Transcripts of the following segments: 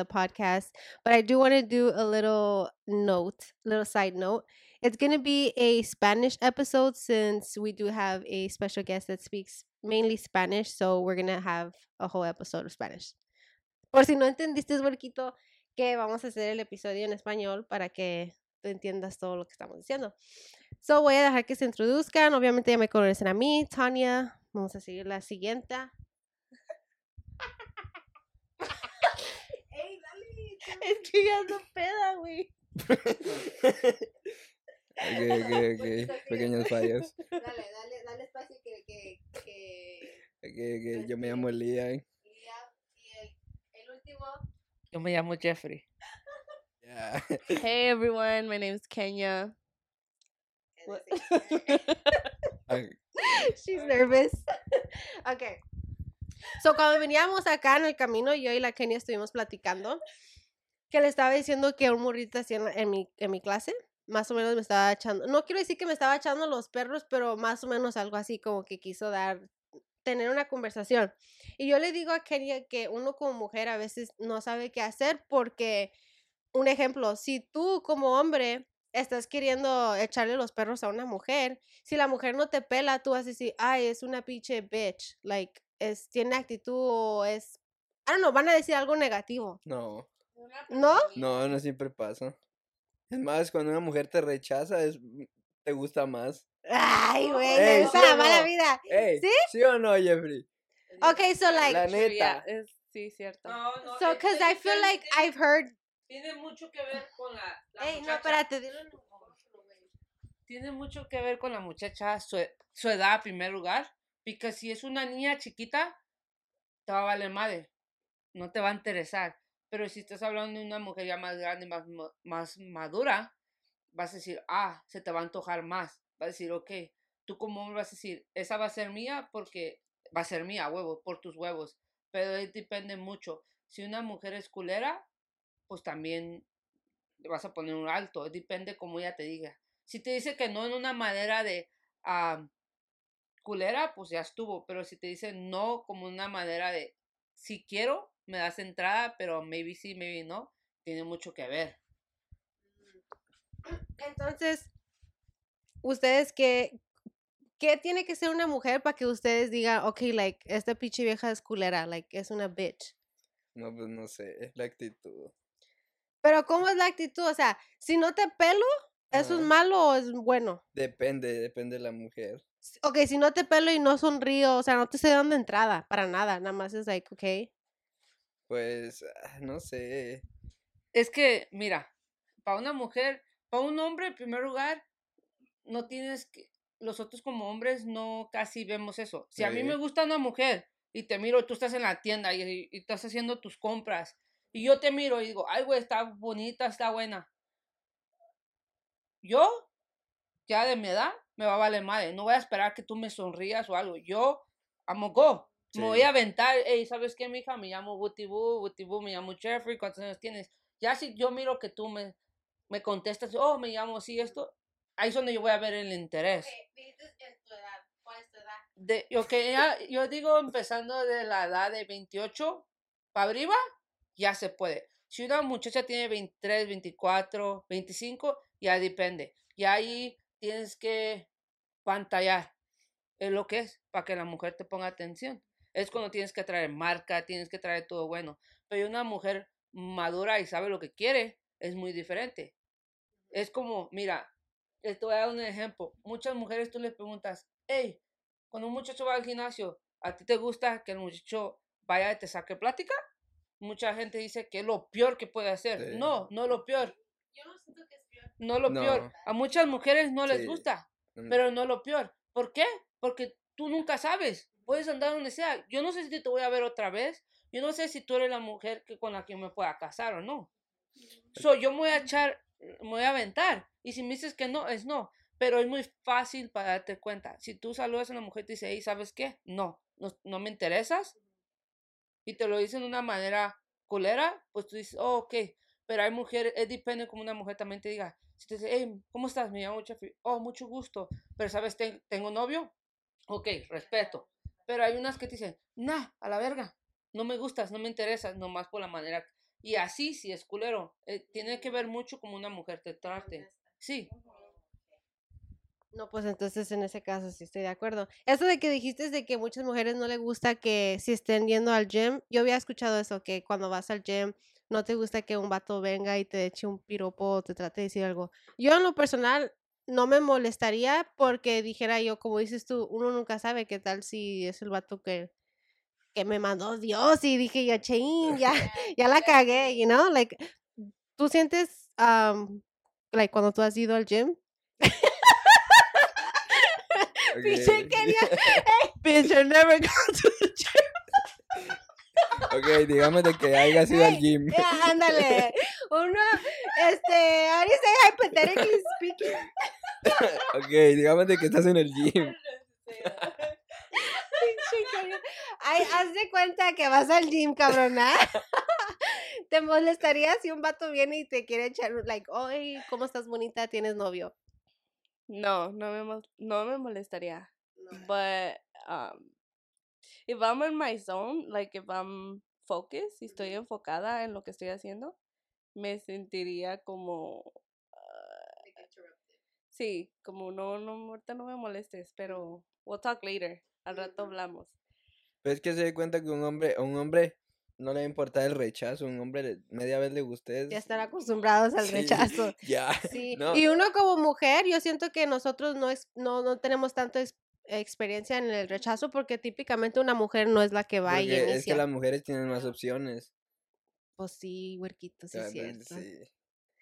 the podcast, but I do want to do a little side note. It's going to be a Spanish episode since we do have a special guest that speaks mainly Spanish. So we're going to have a whole episode of Spanish. Por si no entendiste, Borquito, que vamos a hacer el episodio en español para que tú entiendas todo lo que estamos diciendo. So voy a dejar que se introduzcan. Obviamente ya me conocen a mí, Tania. Vamos a seguir la siguiente. Ey, dale. Es que ya no peda, güey. Okay. Pequeños fallos. Dale espacio que... Okay. Yo me llamo Leah. Y el último. Yo me llamo Jeffrey. Yeah. Hey, everyone. My name is Kenya. She's nervous. Okay. So, cuando veníamos acá en el camino, yo y la Kenia estuvimos platicando que le estaba diciendo que un morrito hacía en mi clase. Más o menos me estaba echando, no quiero decir que me estaba echando los perros, pero más o menos algo así como que quiso tener una conversación. Y yo le digo a Kenia que uno como mujer a veces no sabe qué hacer porque, un ejemplo, si tú como hombre estás queriendo echarle los perros a una mujer, si la mujer no te pela, tú vas a decir, ay, es una pinche bitch, like, tiene actitud o es, I don't know, van a decir algo negativo. No. ¿No? No siempre pasa. Es más, cuando una mujer te rechaza, te gusta más. Ay, güey, me gusta la mala vida. Ey, ¿sí? ¿Sí o no, Jeffrey? Okay, so like... La neta. Sí, cierto. No, so, because I feel like I've heard... Tiene mucho que ver con la muchacha. Ey, no, espérate, dilo. Tiene mucho que ver con la muchacha, su edad, en primer lugar. Porque si es una niña chiquita, te va a valer madre. No te va a interesar. Pero si estás hablando de una mujer ya más grande, más madura, vas a decir, se te va a antojar más. Vas a decir, ok, tú como hombre vas a decir, esa va a ser mía porque va a ser mía, huevo, por tus huevos. Pero depende mucho. Si una mujer es culera, pues también le vas a poner un alto. Depende como ella te diga. Si te dice que no en una manera de culera, pues ya estuvo. Pero si te dice no como una manera de si quiero, me das entrada, pero maybe sí, maybe no, tiene mucho que ver. Entonces, ¿ustedes qué tiene que ser una mujer para que ustedes digan, okay, like, esta pinche vieja es culera, like, es una bitch? No, pues no sé, es la actitud. Pero ¿cómo es la actitud? O sea, si no te pelo, ¿eso es malo o es bueno? Depende de la mujer. Okay, si no te pelo y no sonrío, o sea, no te estoy dando entrada, para nada, nada más es like, okay. Pues, no sé. Es que, mira, para una mujer, para un hombre, en primer lugar, no tienes que... Nosotros como hombres no casi vemos eso. Si a mí me gusta una mujer y te miro, tú estás en la tienda y estás haciendo tus compras y yo te miro y digo, ay, güey, está bonita, está buena. Yo, ya de mi edad, me va a valer madre. No voy a esperar que tú me sonrías o algo. Yo, I'm a go. Sí. Me voy a aventar, hey, ¿sabes qué, mija? Me llamo Butibú, me llamo Jeffrey, ¿cuántos años tienes? Ya si yo miro que tú me contestas, oh, me llamo así, esto, ahí es donde yo voy a ver el interés. Okay, tu edad. ¿Cuál es tu edad? Yo digo empezando de la edad de 28 para arriba, ya se puede. Si una muchacha tiene 23, 24, 25, ya depende. Y ahí tienes que pantallar, es lo que es, para que la mujer te ponga atención. Es cuando tienes que traer marca, tienes que traer todo bueno. Pero una mujer madura y sabe lo que quiere, es muy diferente. Es como, mira, te voy a dar un ejemplo. Muchas mujeres tú les preguntas, hey, cuando un muchacho va al gimnasio, ¿a ti te gusta que el muchacho vaya y te saque plática? Mucha gente dice que es lo peor que puede hacer. Sí. No es lo peor. Yo no siento que es peor. No es lo peor. A muchas mujeres no les gusta, pero no es lo peor. ¿Por qué? Porque tú nunca sabes. Puedes andar donde sea. Yo no sé si te voy a ver otra vez. Yo no sé si tú eres la mujer con la que me pueda casar o no. So, yo me voy a aventar. Y si me dices que no, es no. Pero es muy fácil para darte cuenta. Si tú saludas a una mujer y te dice, hey, ¿sabes qué? No me interesas. Y te lo dicen de una manera culera, pues tú dices, oh, ok. Pero hay mujeres, es depende como una mujer también te diga. Si te dice, hey, ¿cómo estás? Me llamo Jeffrey. Oh, mucho gusto. Pero, ¿sabes? ¿Tengo novio? Ok, respeto. Pero hay unas que te dicen, nah, a la verga, no me gustas, no me interesas, nomás por la manera Y así, si es culero, tiene que ver mucho como una mujer te trate. Sí. No, pues entonces en ese caso sí estoy de acuerdo. Eso de que dijiste de que muchas mujeres no les gusta que si estén yendo al gym, yo había escuchado eso, que cuando vas al gym no te gusta que un vato venga y te eche un piropo o te trate de decir algo. Yo en lo personal no me molestaría porque dijera yo, como dices tú, uno nunca sabe qué tal si es el vato que me mandó Dios y dije yo, ching, ya la cagué, you know? Like, ¿tú sientes, like, cuando tú has ido al gym? Pinche Kenia, hey, bitch, I never gone to the gym. Ok, digamos de que haya sido al gym. Ya, ándale. Uno, how do you say hypothetically speaking? Ok, digamos de que estás en el gym. Ay, haz de cuenta que vas al gym, cabrona. ¿Te molestaría si un vato viene y te quiere echar, like, oye, oh, ¿cómo estás bonita? ¿Tienes novio? No, no me molestaría. No. But, if I'm in my zone, like if I'm focused, si estoy enfocada en lo que estoy haciendo, me sentiría como... like interrupted. Sí, como no, ahorita no me molestes, pero we'll talk later. Al rato hablamos. Pero es que se da cuenta que un hombre no le importa el rechazo, un hombre media vez le guste. Ya están acostumbrados al rechazo. Ya. Sí. No. Y uno como mujer, yo siento que nosotros no tenemos tanto experiencia en el rechazo porque típicamente una mujer no es la que va porque y inicia. Es que las mujeres tienen más opciones. Pues sí, huerquito, sí, claro, cierto. Sí.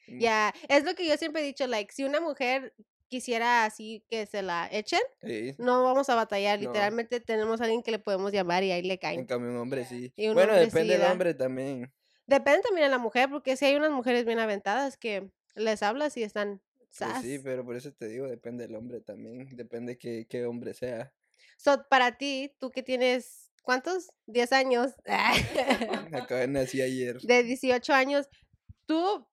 Ya, es lo que yo siempre he dicho, like, si una mujer quisiera así que se la echen, sí, no vamos a batallar, no, literalmente tenemos a alguien que le podemos llamar y ahí le caen. En cambio un hombre sí. Un bueno, hombre depende del hombre también. Depende también de la mujer, porque si hay unas mujeres bien aventadas que les hablas y están sas. Pues sí, pero por eso te digo, depende del hombre también, depende qué hombre sea. So, para ti, tú que tienes, ¿cuántos? 10 años. Acabé, nací ayer. De 18 años, ¿tú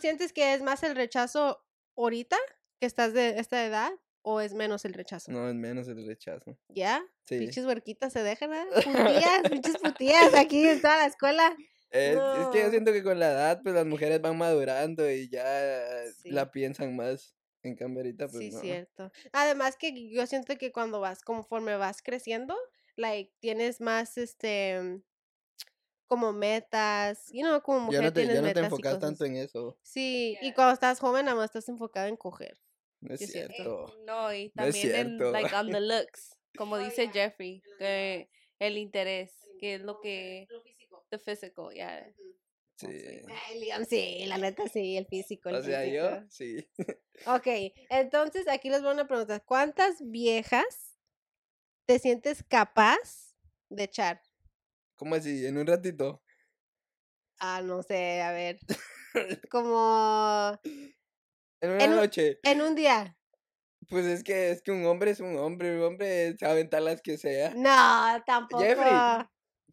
sientes que es más el rechazo ahorita que estás de esta edad o es menos el rechazo? No, es menos el rechazo. ¿Ya? Sí. Pinches huerquitas se dejan, pinches putías aquí en toda la escuela. No. Es que yo siento que con la edad, pues las mujeres van madurando y ya sí, la piensan más. En cambio ahorita, pues sí, no. Sí, cierto. Además que yo siento que cuando vas, conforme vas creciendo, like, tienes más, como metas, you know, como mujer tienes metas. Ya no te enfocas tanto en eso. Sí, yeah. Y cuando estás joven, nada más estás enfocada en coger. No es cierto. No, y también no en, like, on the looks, como dice Jeffrey, que el interés, que es lo que, the physical, yeah. Sí. Ay, Liam, sí, la neta, sí, el físico. El o sea, físico. Yo, sí. Ok, entonces aquí les voy a una pregunta, ¿cuántas viejas te sientes capaz de echar? ¿Cómo así? ¿En un ratito? Ah, no sé, a ver. Como... En una noche. En un día. Pues es que un hombre es un hombre. Un hombre se aventar las que sea. No, tampoco. Jeffrey.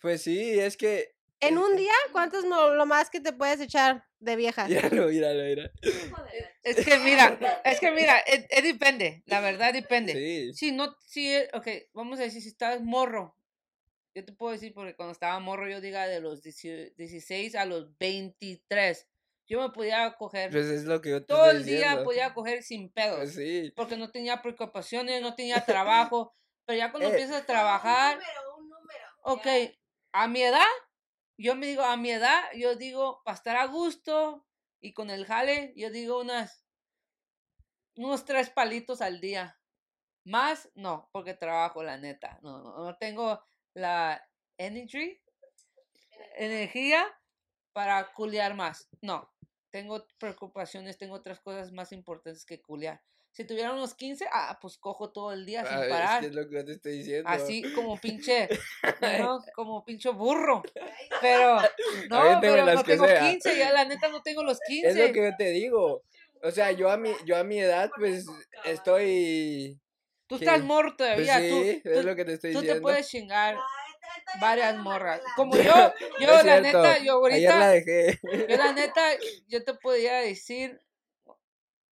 Pues sí, es que... ¿En un día? ¿Cuántos lo más que te puedes echar de vieja? Míralo. Es que mira, depende. La verdad depende. Sí. Sí, ok, vamos a decir, si estás morro. Yo te puedo decir, porque cuando estaba morro, yo diga de los 16 a los 23, yo me podía coger. Pues es lo que yo todo el día diciendo. Podía coger sin pedos. Pues sí. Porque no tenía preocupaciones, no tenía trabajo. Pero ya cuando empiezas a trabajar. Un número. Ok, yeah. A mi edad, yo digo, para estar a gusto y con el jale, yo digo unos 3 palitos al día. Más, no, porque trabajo, la neta. No tengo la energía para culiar más. No, tengo preocupaciones, tengo otras cosas más importantes que culiar. Si tuviera unos 15, pues cojo todo el día sin parar. Es que es lo que te estoy diciendo. Así como pinche, ¿no? Como pinche burro. Pero no, no tengo 15, ya la neta no tengo los 15. Es lo que yo te digo. O sea, yo a mi edad pues estoy... Tú estás morro todavía, pues sí, tú, es lo que te estoy diciendo. Tú te puedes chingar varias morras. Como yo la neta, yo ahorita... Ayer la dejé. Yo la neta, yo te podía decir,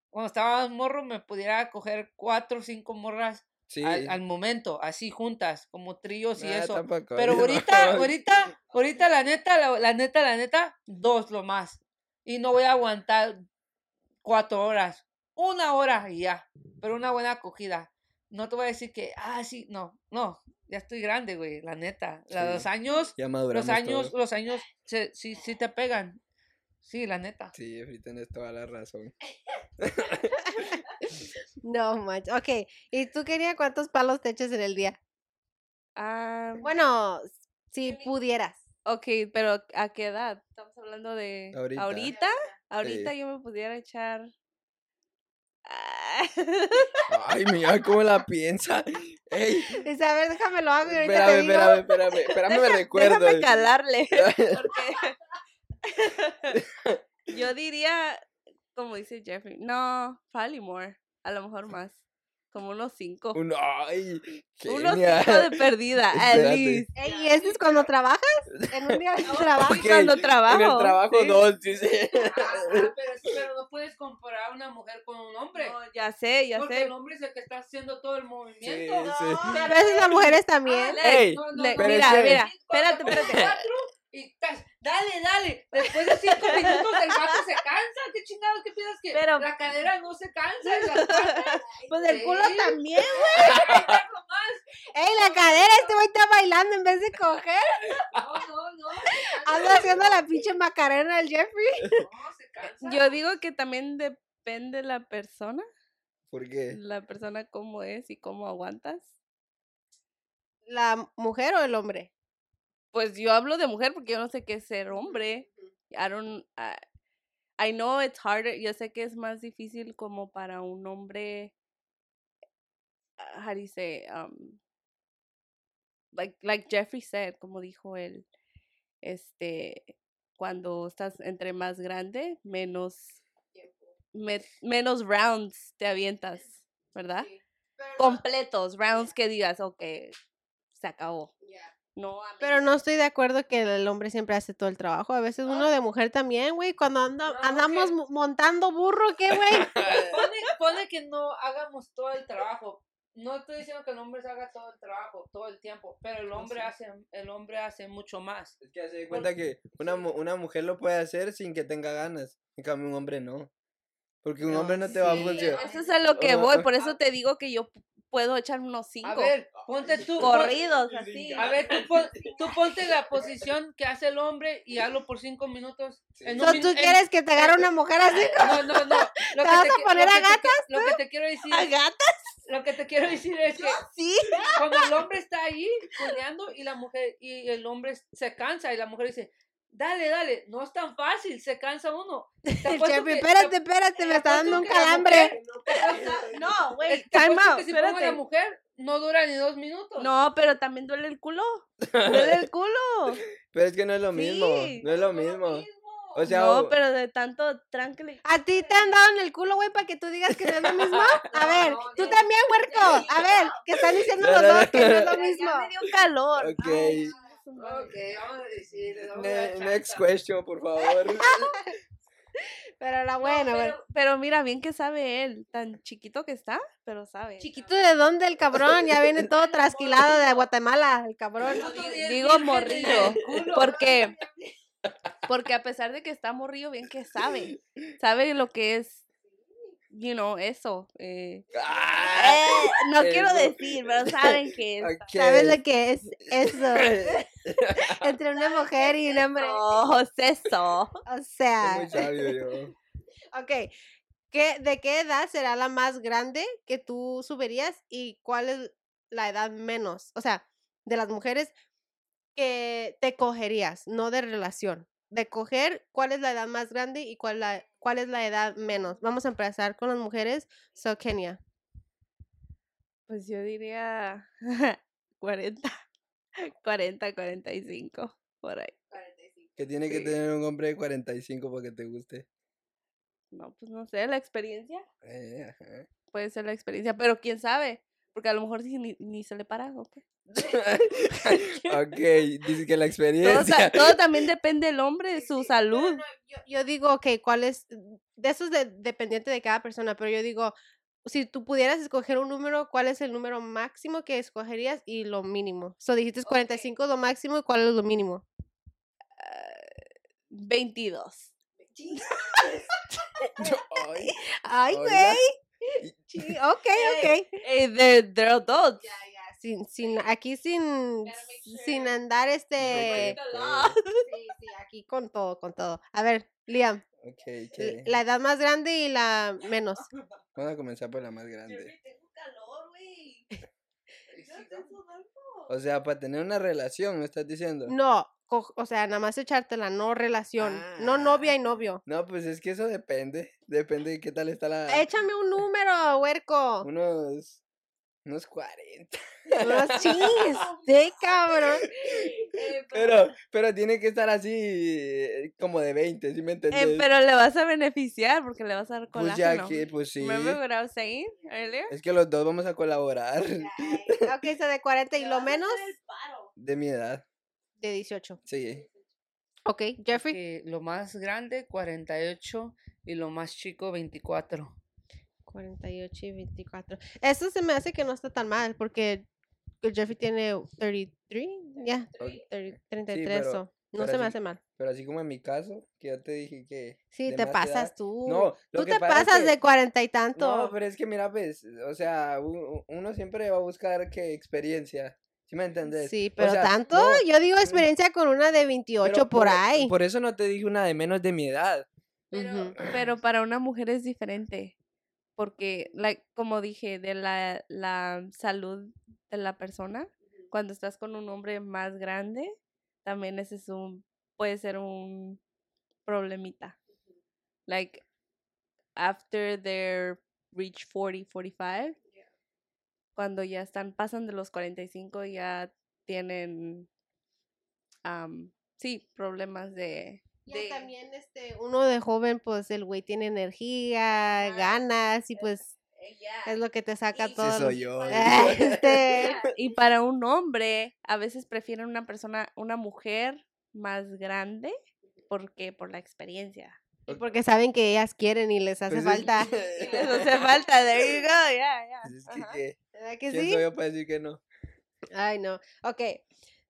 cuando estaba morro me pudiera coger 4 o 5 morras Sí. Al momento, así juntas, como tríos y eso. Tampoco, pero ahorita la neta, dos lo más. Y no voy a aguantar 4 horas, 1 hora y ya. Pero una buena acogida. No te voy a decir que, sí, no. Ya estoy grande, güey, la neta. Sí. Los años sí te pegan. Sí, la neta. Sí, tienes toda la razón. No manches. Ok, ¿y tú, Kenia, cuántos palos te echas en el día? Bueno, si pudieras. Ok, pero ¿a qué edad? Estamos hablando de... Ahorita sí. Yo me pudiera echar... Ay, mira cómo la piensa. Ey. Dice, a ver, déjame lo hago y ahorita te digo. Espérame, me recuerdo. Déjame calarle. Porque yo diría, como dice Jeffrey, no, probably more, a lo mejor más. Como unos 5. Unos 5 de perdida, at least. ¿Y eso es cuando trabajas? En un día trabajo. Okay. Cuando trabajo. En el trabajo, ¿sí? 2, dice. Pero no puedes comparar a una mujer con un hombre. No, ya sé. Porque el hombre es el que está haciendo todo el movimiento. Sí. No, pero a veces las mujeres también. Mira. Espérate. 4 y dale. Después de 5 minutos el vato se cansa. ¿Qué chingados? ¿Qué piensas que la cadera no se cansa? Pues el culo también, güey. Ey, la cadera, este güey está bailando en vez de coger. No. Anda haciendo la pinche macarena del Jeffrey. No, se cansa. Yo digo que también depende la persona. ¿Por qué? La persona cómo es y cómo aguantas. ¿La mujer o el hombre? Pues yo hablo de mujer porque yo no sé qué es ser hombre. I know it's harder. Yo sé que es más difícil como para un hombre. How do you say? Like Jeffrey said, como dijo él, cuando estás entre más grande, menos rounds te avientas, ¿verdad? Sí. Completos, rounds que digas, okay, se acabó. Yeah. No, pero no estoy de acuerdo que el hombre siempre hace todo el trabajo. A veces uno de mujer también, güey. Cuando andamos montando burro, ¿qué, güey? Pone que no hagamos todo el trabajo. No estoy diciendo que el hombre se haga todo el trabajo, todo el tiempo. Pero el hombre hace mucho más. Es que hace cuenta que una mujer lo puede hacer sin que tenga ganas. En cambio, un hombre no. Porque un hombre no te va a funcionar. Eso es a lo que voy. Por eso te digo que yo... puedo echar unos 5. A ver, ponte tú. Corridos, así. A ver, tú ponte la posición que hace el hombre y hazlo por 5 minutos. Sí. ¿Tú quieres que te agarre una mujer así? No. ¿Te vas a poner a gatas? Lo que te quiero decir. ¿A gatas? Lo que te quiero decir es que ¿sí? Cuando el hombre está ahí peleando y la mujer, y el hombre se cansa y la mujer dice... Dale, no es tan fácil, se cansa uno. Espérate, me está dando un calambre. No, güey, time out. Si pongo a la mujer, no dura ni 2 minutos. No, pero también duele el culo. Pero es que no es lo mismo, sí, no es lo mismo. O sea, no, pero de tanto tranquilo. ¿A ti te han dado en el culo, güey, para que tú digas que no es lo mismo? A ver, tú también, huerco. A ver, que están diciendo los dos que no es lo mismo. Ya me dio calor. Okay. Okay, vamos a decir. Next question, por favor. Pero la buena. Pero mira, bien que sabe él. Tan chiquito que está, pero sabe. ¿Chiquito de dónde el cabrón? Ya viene todo trasquilado de Guatemala, el cabrón. Digo morrillo. Porque a pesar de que está morrillo, bien que sabe. Sabe lo que es. You know, eso. No quiero decir, pero saben que es. Okay. ¿Saben lo que es eso? Entre una mujer y un hombre. No, es eso. O sea. Muy sabio yo. Ok. ¿De qué edad será la más grande que tú subirías y cuál es la edad menos? O sea, de las mujeres que te cogerías, no de relación. De coger, ¿cuál es la edad más grande y cuál es la edad menos? Vamos a empezar con las mujeres. So, Kenia. Pues yo diría 45, por ahí. 45. ¿Qué tiene que tener un hombre de 45 para que te guste? No, pues no sé, la experiencia. Ajá. Puede ser la experiencia, pero quién sabe, porque a lo mejor ni se le para, ¿ok? Ok, dice que la experiencia. Todo también depende del hombre, de su salud. Yo digo, ok, ¿cuál es? De eso es dependiente de cada persona, pero yo digo, si tú pudieras escoger un número, ¿cuál es el número máximo que escogerías y lo mínimo? So, dijiste 45 lo máximo, ¿y cuál es lo mínimo? 22. Ay, güey. Ok. They're adults. Yeah. Sin andar Sí, aquí con todo. A ver, Liam. Okay. La edad más grande y la menos. Vamos a comenzar por la más grande. Yo tengo calor, güey. O sea, para tener una relación, ¿me estás diciendo? No. O sea, nada más echarte la no relación. No novia y novio. No, pues es que eso depende. Depende de qué tal está la... Échame un número, huerco. Unos 40. Unos chingues de cabrón. Pero tiene que estar así como de 20, ¿sí me entiendes? Pero le vas a beneficiar porque le vas a dar colágeno. Pues ya que, pues sí. ¿Remember what I was saying earlier? Es que los dos vamos a colaborar. Ok, eso de 40 y lo menos. De mi edad. De 18. Sí. Ok, Jeffrey. Lo más grande, 48, y lo más chico, 24. 48 y 24. Eso se me hace que no está tan mal, porque Jeffrey tiene 33, ya, 33, pero, so. No se me hace mal. Pero así como en mi caso, que yo te dije que... Sí, te pasas edad, tú. No, tú te pasas de 40 y tanto. No, pero es que mira, pues, o sea, uno siempre va a buscar qué experiencia. ¿Sí me entendés? Sí, pero o sea, tanto, no, yo digo experiencia con una de 28 por ahí. Por eso no te dije una de menos de mi edad. Pero para una mujer es diferente, porque como dije, de la salud de la persona, cuando estás con un hombre más grande, también ese es puede ser un problemita. Like, after they reach 40, 45, cuando ya pasan de los 45, ya tienen, problemas de... Ya también, uno de joven, pues, el güey tiene energía, ganas, y pues, es lo que te saca todo. Sí, soy yo. Y para un hombre, a veces prefieren una mujer más grande, porque por la experiencia. Porque saben que ellas quieren y les hace falta. Les hace falta, there you go, yeah. ¿Verdad que sí? ¿Quién soy yo para decir que no? Ay, no. Ok,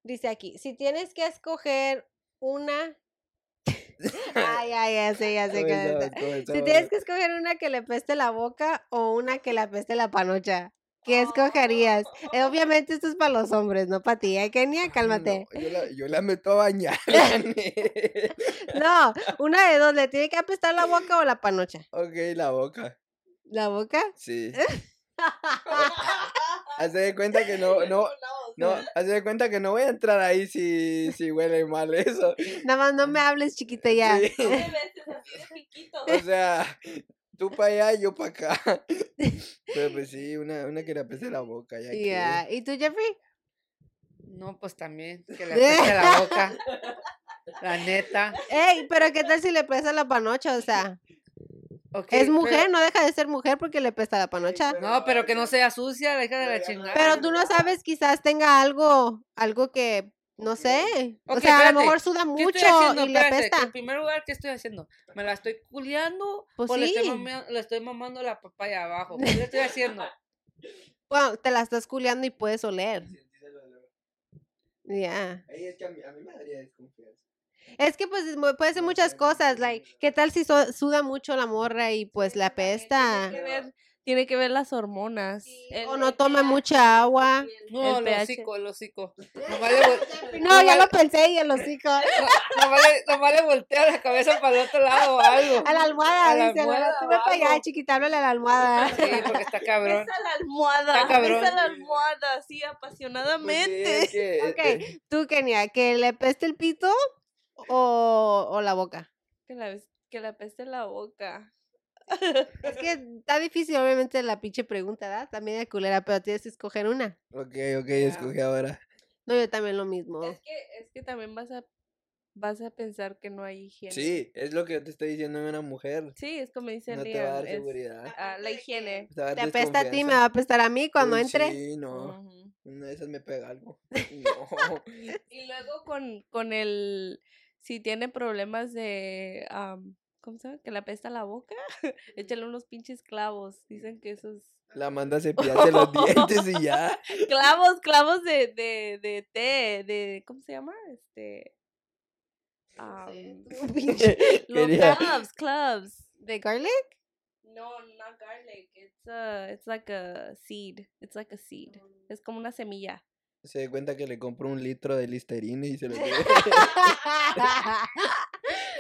dice aquí, si tienes que escoger una... ya sé. Si tienes que escoger una que le peste la boca o una que le peste la panocha, ¿qué escogerías? Obviamente esto es para los hombres, no para ti, Kenia, cálmate. No, yo la meto a bañar. No, una de dos, ¿le tiene que apestar la boca o la panocha? Ok, la boca. ¿La boca? Sí. Haz de cuenta que no, haz de cuenta que no voy a entrar ahí si huele mal eso. Nada más no me hables, chiquita, ya. Sí. O sea... Tú para allá, yo para acá. Pero pues sí, una que le apeste la boca. Ya que... ¿Y tú, Jeffrey? No, pues también, que le apeste la boca. La neta. Ey, pero ¿qué tal si le pesa la panocha? O sea, okay, es mujer, pero... no deja de ser mujer porque le pesa la panocha. No, pero que no sea sucia, deja de la chingada. Pero tú no sabes, quizás tenga algo que... No sé, okay, o sea, espérate. A lo mejor suda mucho y le apesta. En primer lugar, ¿qué estoy haciendo? ¿Me la estoy culiando? Pues sí. Le estoy mamando la papaya abajo. ¿Qué le estoy haciendo? Bueno, te la estás culiando y puedes oler. Ya. Yeah. Ahí es que a mí me daría desconfianza. Es que pues puede ser muchas cosas, like, ¿qué tal si suda mucho la morra y pues la apesta? Tiene que ver las hormonas. Sí, o no toma mucha agua. No, el hocico. No, ya lo pensé y el hocico. No vale voltear la cabeza para el otro lado o algo. A la almohada, dice. Tú ve para allá, chiquita, háblale a la almohada. Sí, porque está cabrón. Besa la almohada. Besa la almohada, así apasionadamente. Pues sí, ok, tú, Kenia, ¿que le peste el pito o la boca? Que la peste la boca. Es que está difícil, obviamente, la pinche pregunta, ¿verdad? También de culera, pero tienes que escoger una. Ok, escogí ahora. No, yo también lo mismo. Es que también vas a pensar que no hay higiene. Sí, es lo que te estoy diciendo en una mujer. Sí, es como dice Leah. No te va a dar seguridad. La higiene. Te apesta a ti, me va a apestar a mí cuando entre. Sí, no. Uh-huh. Una de esas me pega algo. No. Y luego con si tiene problemas de... ¿Cómo se llama? Que le apesta la boca. Échale unos pinches clavos. Dicen que eso es... La manda a cepillarse los dientes y ya. Clavos de té, de... ¿Cómo se llama? Los cloves. ¿De garlic? No, not garlic. It's like a seed. It's like a seed. Es como una semilla. Se da cuenta que le compro 1 litro de Listerine y se lo llevo.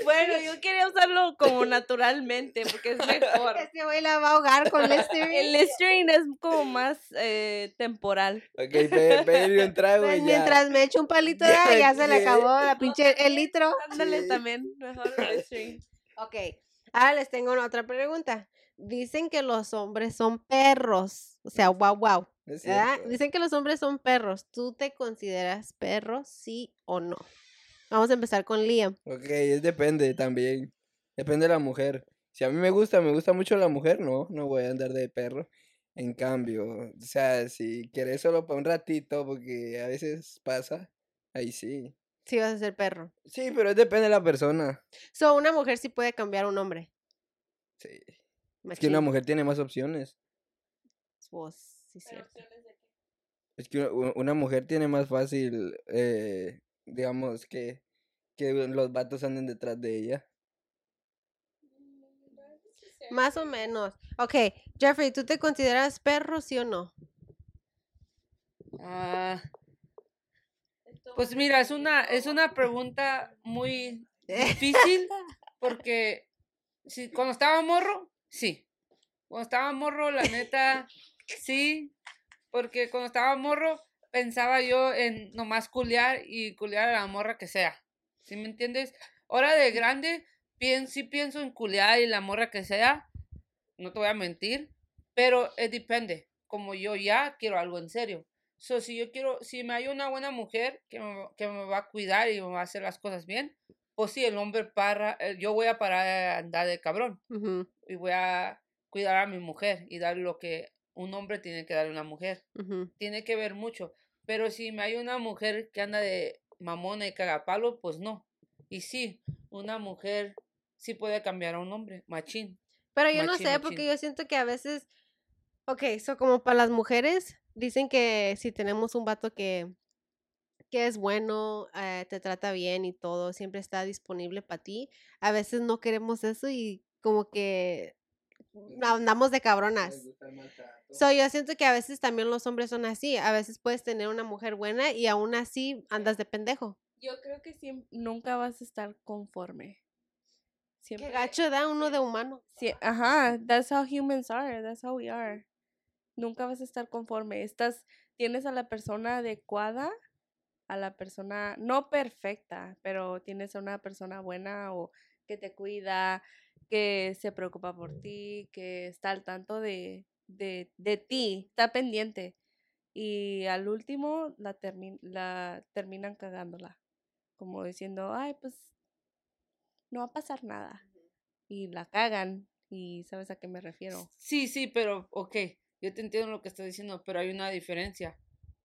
Bueno, yo quería usarlo como naturalmente porque es mejor. Este güey la va a ahogar con Listerine. El Listerine es como más temporal. Ok, pedirle un trago pues y mientras ya. Me echo un palito de agua, ya se le acabó la pinche el litro. Ándale también, mejor Listerine. Ok, ahora les tengo una otra pregunta. Dicen que los hombres son perros. O sea, wow. Dicen que los hombres son perros. ¿Tú te consideras perro, sí o no? Vamos a empezar con Liam. Ok, depende también. Depende de la mujer. Si a mí me gusta mucho la mujer, no voy a andar de perro. En cambio, o sea, si quieres solo para un ratito, porque a veces pasa, ahí sí. Sí vas a ser perro. Sí, pero depende de la persona. So, una mujer sí puede cambiar a un hombre. Sí. Machín. Es que una mujer tiene más opciones. Pues... Sí, es que una mujer tiene más fácil, digamos, que los vatos anden detrás de ella. Más o menos. Ok, Jeffrey, ¿tú te consideras perro, sí o no? Pues mira, es una pregunta muy difícil porque cuando estaba morro, sí. Cuando estaba morro, la neta... Sí, porque cuando estaba morro pensaba yo en nomás culiar a la morra que sea, ¿sí me entiendes? Ahora de grande pienso en culiar y la morra que sea, no te voy a mentir, pero depende, como yo ya quiero algo en serio. So, si me hay una buena mujer que me va a cuidar y me va a hacer las cosas bien, pues sí, el hombre yo voy a parar de andar de cabrón. Uh-huh. Y voy a cuidar a mi mujer y dar lo que... Un hombre tiene que darle a una mujer. Uh-huh. Tiene que ver mucho. Pero si hay una mujer que anda de mamona y cagapalo, pues no. Y sí, una mujer sí puede cambiar a un hombre. Machín. Pero yo no sé, machín. Porque yo siento que a veces... Ok, eso como para las mujeres, dicen que si tenemos un vato que es bueno, te trata bien y todo, siempre está disponible para ti. A veces no queremos eso y como que... andamos de cabronas. So, yo siento que a veces también los hombres son así. A veces puedes tener una mujer buena y aún así andas de pendejo. Yo creo que siempre, nunca vas a estar conforme. Siempre. Qué gacho da uno de humano. Sí, ajá, that's how humans are, that's how we are. Nunca vas a estar conforme. Tienes a la persona adecuada, a la persona no perfecta, pero tienes a una persona buena o que te cuida, que se preocupa por ti, que está al tanto de ti, está pendiente. Y al último la terminan cagándola, como diciendo, ay, pues no va a pasar nada. Y la cagan, y ¿sabes a qué me refiero? Sí, pero ok, yo te entiendo lo que estás diciendo, pero hay una diferencia.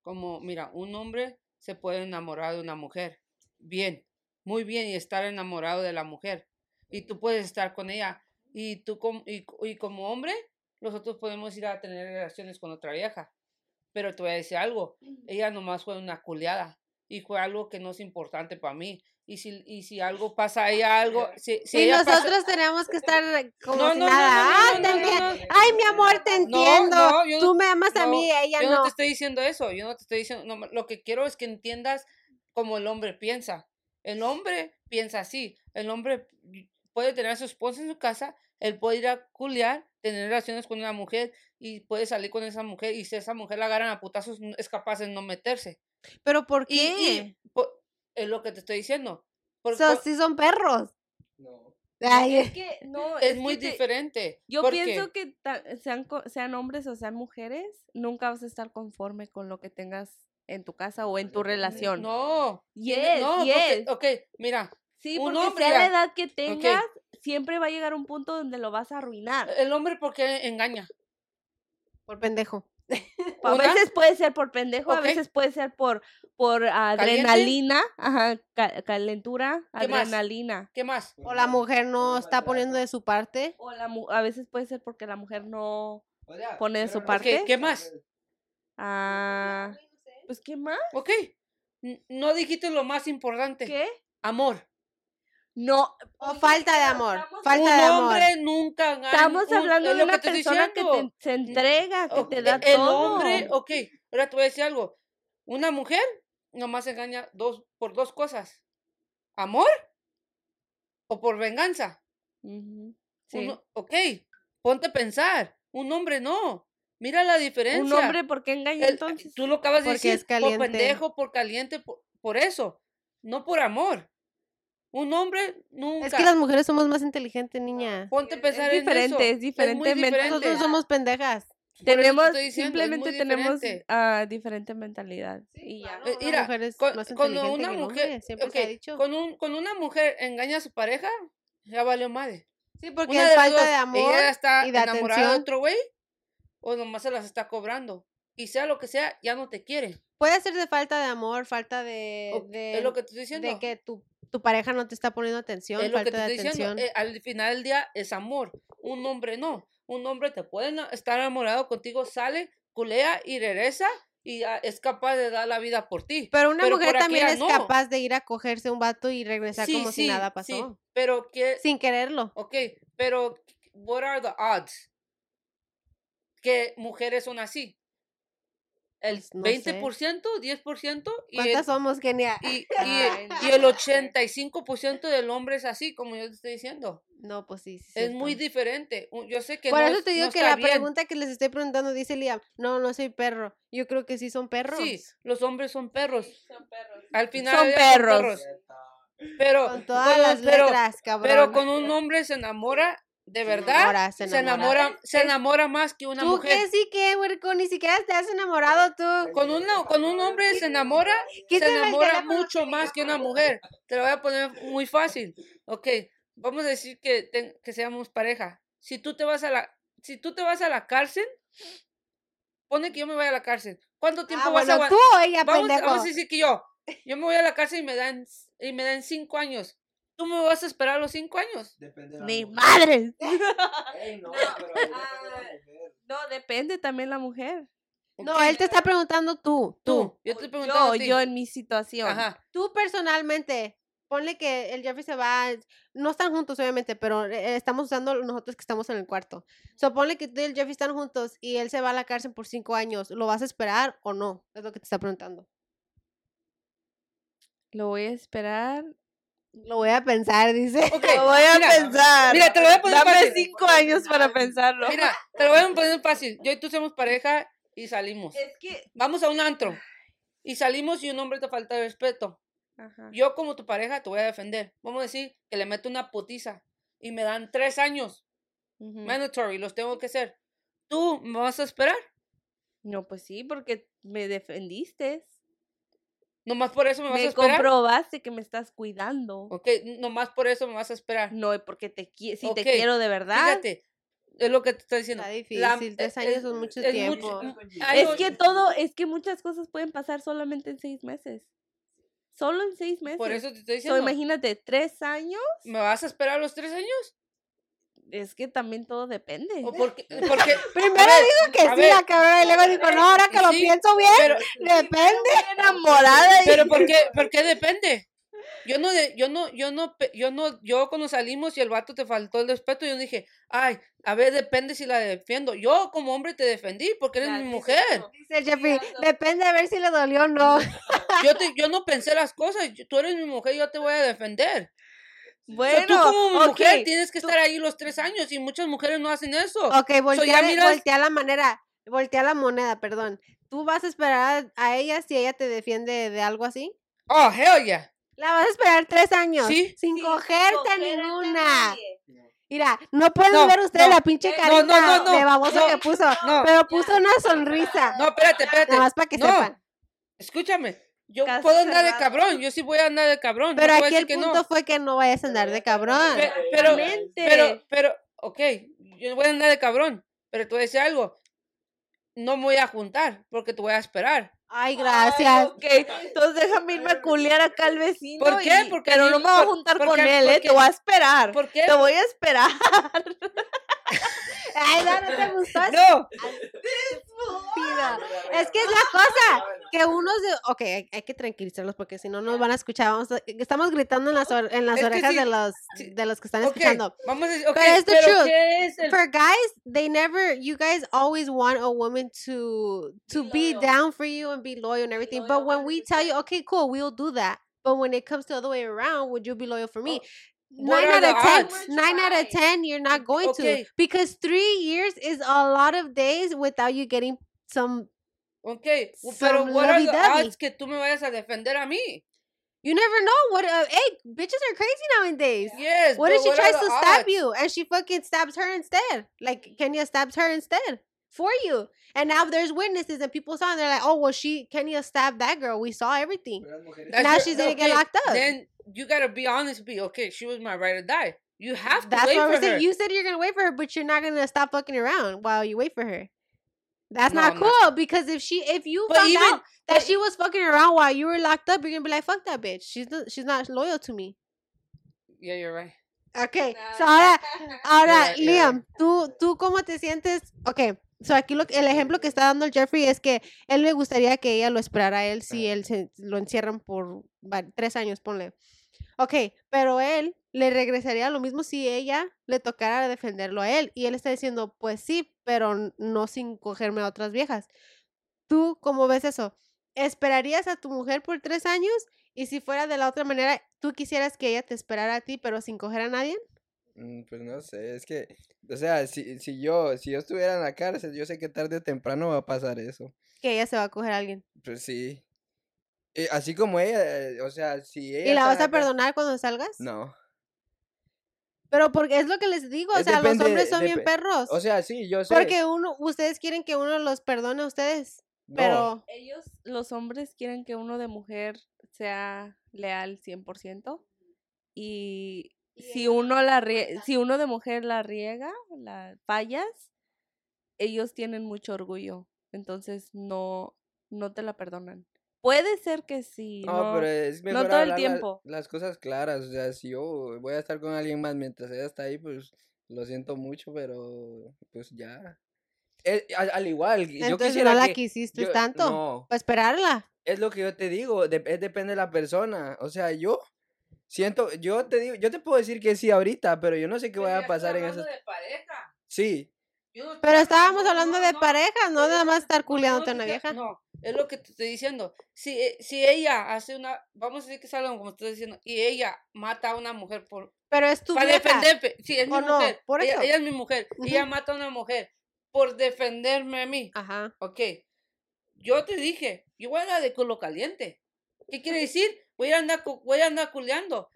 Como, mira, un hombre se puede enamorar de una mujer, bien, muy bien, y estar enamorado de la mujer. Y tú puedes estar con ella. Y tú como hombre, nosotros podemos ir a tener relaciones con otra vieja. Pero te voy a decir algo. Ella nomás fue una culiada. Y fue algo que no es importante para mí. Y si algo pasa a ella, algo... Si ella nosotros pasa... tenemos que estar como no, si no, nada. No. Ay, mi amor, te entiendo. No, tú me amas a mí, ella no. Yo no te estoy diciendo eso. Yo no te estoy diciendo... No, lo que quiero es que entiendas cómo el hombre piensa. El hombre piensa así. El hombre... puede tener a su esposa en su casa, él puede ir a culiar, tener relaciones con una mujer y puede salir con esa mujer y si esa mujer la agarran a putazos es capaz de no meterse. ¿Pero por qué? Es lo que te estoy diciendo. Sí son perros. No. Ay, es que no. Es muy diferente. Yo pienso que sean hombres o sean mujeres, nunca vas a estar conforme con lo que tengas en tu casa o en tu relación. No. Porque, mira. Sí, porque sea la edad que tengas, okay, siempre va a llegar un punto donde lo vas a arruinar. El hombre, ¿por qué engaña? Por pendejo. A veces puede ser por pendejo, okay. A veces puede ser por adrenalina, ajá, calentura, ¿qué adrenalina? Más? ¿Qué más? O la mujer no está poniendo de su parte. O a veces puede ser porque la mujer no pone de su parte. ¿Qué más? Ah, pues ¿qué más? Ok, no dijiste lo más importante. ¿Qué? Amor. No, o falta de amor. Falta de amor. Un hombre nunca gana. Estamos hablando de una persona que se entrega, que te da todo. El hombre, ok, ahora te voy a decir algo. Una mujer nomás se engaña por dos cosas. ¿Amor? ¿O por venganza? Uh-huh. Sí. Ok, ponte a pensar. Un hombre no. Mira la diferencia. Un hombre, ¿por qué engaña entonces? Tú lo acabas de decir. Porque es caliente. Por pendejo, por caliente, por eso. No por amor. Un hombre nunca. Es que las mujeres somos más inteligentes, niña. Ponte a pensar en eso. Es diferente, es muy diferente. Nosotros somos pendejas. Tenemos, diciendo, simplemente tenemos diferente mentalidad. Sí, y ya. Claro, mira, mujeres cuando una mujer, siempre okay, se ha dicho. Con una mujer engaña a su pareja, ya valió madre. Sí, porque es falta de amor. Ella ya está enamorada de otro güey, o nomás se las está cobrando. Y sea lo que sea, ya no te quiere. Puede ser de falta de amor, falta de. Es lo que te estoy diciendo. De que tu pareja no te está poniendo atención, es lo falta que te estoy de atención. Diciendo, al final del día es amor. Un hombre no. Un hombre te puede estar enamorado contigo, sale, culea y regresa y es capaz de dar la vida por ti. Pero una mujer también es capaz de ir a cogerse un vato y regresar si nada pasó. Sí, pero que sin quererlo. Okay, pero what are the odds que mujeres son así? El pues no 20%, sé. 10%. Y ¿cuántas somos, Kenia? Y el 85% del hombre es así, como yo te estoy diciendo. No, pues sí. Es muy diferente. Yo sé que por eso te digo que la bien. Pregunta que les estoy preguntando, dice Leah, no soy perro. Yo creo que sí son perros. Sí, los hombres son perros. Sí, son perros. Al final son perros. Pero, con todas las letras, cabrón. Pero con un hombre se enamora. De verdad, se enamora más que una mujer. ¿Tú qué sí que, huerco? Ni siquiera te has enamorado tú. Con un hombre se enamora mucho más que una mujer. Te lo voy a poner muy fácil. Ok, vamos a decir que seamos pareja. Si tú te vas a la cárcel, pone que yo me vaya a la cárcel. ¿Cuánto tiempo vas a aguantar? Tú o ella, pendejo. Vamos a decir que yo me voy a la cárcel y me dan 5 años. ¿Tú me vas a esperar los 5 años? Depende de la mujer. ¡Madre! Hey, no, pero depende también la mujer. No, él te está preguntando tú. Yo estoy preguntando a ti. Yo en mi situación. Ajá. Tú personalmente, ponle que el Jeffrey se va, no están juntos obviamente, pero estamos usando nosotros que estamos en el cuarto. So, ponle que tú y el Jeffrey están juntos y él se va a la cárcel por 5 años. ¿Lo vas a esperar o no? Es lo que te está preguntando. Lo voy a esperar. Lo voy a pensar, dice. Okay, lo voy a pensar. Mira, te lo voy a poner fácil. Dame 5 años para pensarlo. Mira, te lo voy a poner fácil. Yo y tú somos pareja y salimos. Es que vamos a un antro y salimos y un hombre te falta de respeto. Ajá. Yo como tu pareja te voy a defender. Vamos a decir que le meto una putiza y me dan 3 años. Uh-huh. Mandatory, los tengo que hacer. ¿Tú me vas a esperar? No, pues sí, porque me defendiste. Nomás por eso me vas a esperar. Me comprobaste que me estás cuidando. Ok, nomás por eso me vas a esperar. No, porque te quiero de verdad. Fíjate, es lo que te estoy diciendo. Está difícil, 3 años son mucho tiempo. Es que muchas cosas pueden pasar solamente en 6 meses. Solo en 6 meses. Por eso te estoy diciendo. Imagínate, 3 años. ¿Me vas a esperar los 3 años? Es que también todo depende. Porque primero digo que sí, la cabrona, y luego digo, no, ahora que sí, lo pienso bien, pero, depende. Enamorada. Pero ¿por qué depende? Yo cuando salimos y el vato te faltó el respeto, yo dije, ay, a ver, depende si la defiendo. Yo como hombre te defendí porque eres mi mujer. Dice Jeffrey, depende de ver si le dolió o no. Yo no pensé las cosas, tú eres mi mujer, yo te voy a defender. Bueno, tú como mujer tienes que estar ahí los 3 años y muchas mujeres no hacen eso. Ok, voltea la moneda, perdón. ¿Tú vas a esperar a ella si ella te defiende de algo así? Oh, hell yeah. La vas a esperar 3 años. ¿Sí? Sin cogerte a ninguna. Mira, no pueden ver ustedes la pinche carita de baboso que puso, pero puso una sonrisa. No, espérate. Nada más para que sepan. Escúchame. Yo puedo andar de cabrón, yo sí voy a andar de cabrón. Pero aquí el punto fue que no vayas a andar de cabrón. Pero, ok, yo voy a andar de cabrón, pero tú decías algo. no me voy a juntar porque te voy a esperar. Ay, gracias. Ay, okay. Entonces déjame irme a culiar acá al vecino. ¿Por qué? Porque pero no me voy a juntar con él, ¿eh? Te voy a esperar. ¿Por qué? Te voy a esperar. Ay, no, ¿no te gustó? No. Es que es la cosa, que unos de... Ok, hay que tranquilizarlos porque si no nos van a escuchar. Estamos gritando en las orejas sí, de los que están escuchando. Vamos a decir, okay, pero es the truth. ¿Qué es el... For guys, you guys always want a woman to be down for you and be loyal and everything. Loyal, but when we tell you, okay, cool, we'll do that. But when it comes to the other way around, would you be loyal for me? 9 out of 10, you're not going to. Because 3 years is a lot of days without you getting some... Okay, pero what are the odds que tú me vayas a defender a mí? You never know what... hey, bitches are crazy nowadays. Yes, what if she tries to stab you and she fucking stabs her instead? Like, Kenya stabs her instead for you. And now there's witnesses and people saw and they're like, oh, well, Kenya stabbed that girl. We saw everything. Now she's going to get locked up. Then... You gotta be honest, she was my right or die. You have to wait for her. Saying. You said you're gonna wait for her, but you're not gonna stop fucking around while you wait for her. That's not cool, because if you found out that she was fucking around while you were locked up, you're gonna be like, fuck that bitch. She's not loyal to me. Yeah, you're right. Okay, no. So ahora, Liam, yeah. ¿tú cómo te sientes? Okay. So aquí el ejemplo que está dando el Jeffrey es que él le gustaría que ella lo esperara a él si él lo encierran por 3 años, ponle. Okay, pero él le regresaría lo mismo si ella le tocara defenderlo a él. Y él está diciendo, pues sí, pero no sin cogerme a otras viejas. ¿Tú cómo ves eso? ¿Esperarías a tu mujer por 3 años? Y si fuera de la otra manera, ¿tú quisieras que ella te esperara a ti, pero sin coger a nadie? Pues no sé, es que, o sea, si yo estuviera en la cárcel, yo sé que tarde o temprano va a pasar eso. Que ella se va a coger a alguien. Pues sí. Y así como ella, o sea, si ella... ¿Y la vas a perdonar cuando salgas? No. Pero porque es lo que les digo, depende, los hombres son bien perros. O sea, sí, yo sé. Porque ustedes quieren que uno los perdone a ustedes, no. Pero... Ellos, los hombres, quieren que uno de mujer sea leal 100% y... Si uno de mujer la riega, la fallas, ellos tienen mucho orgullo, entonces no te la perdonan. Puede ser que sí, no, pero es mejor no todo el tiempo. Las cosas claras, o sea, si yo voy a estar con alguien más mientras ella está ahí, pues lo siento mucho, pero pues ya. Al igual, entonces, yo quisiera no la quisiste tanto, no. Para esperarla. Es lo que yo te digo, depende de la persona, o sea, yo... Siento, yo te puedo decir que sí ahorita, pero yo no sé qué vaya a pasar en eso. ¿Estábamos hablando de pareja? Sí. Pero estábamos hablando de pareja, no de nada más estar culiándote a una vieja. No, es lo que te estoy diciendo. Si ella hace una, vamos a decir que salgan como estás diciendo, y ella mata a una mujer por... Pero es tu para vieja. Para defenderme, sí, es mi mujer. No, ella es mi mujer, uh-huh. Ella mata a una mujer por defenderme a mí. Ajá. Ok, yo te dije, yo voy a andar de culo caliente. ¿Qué quiere decir? Voy a andar culeando,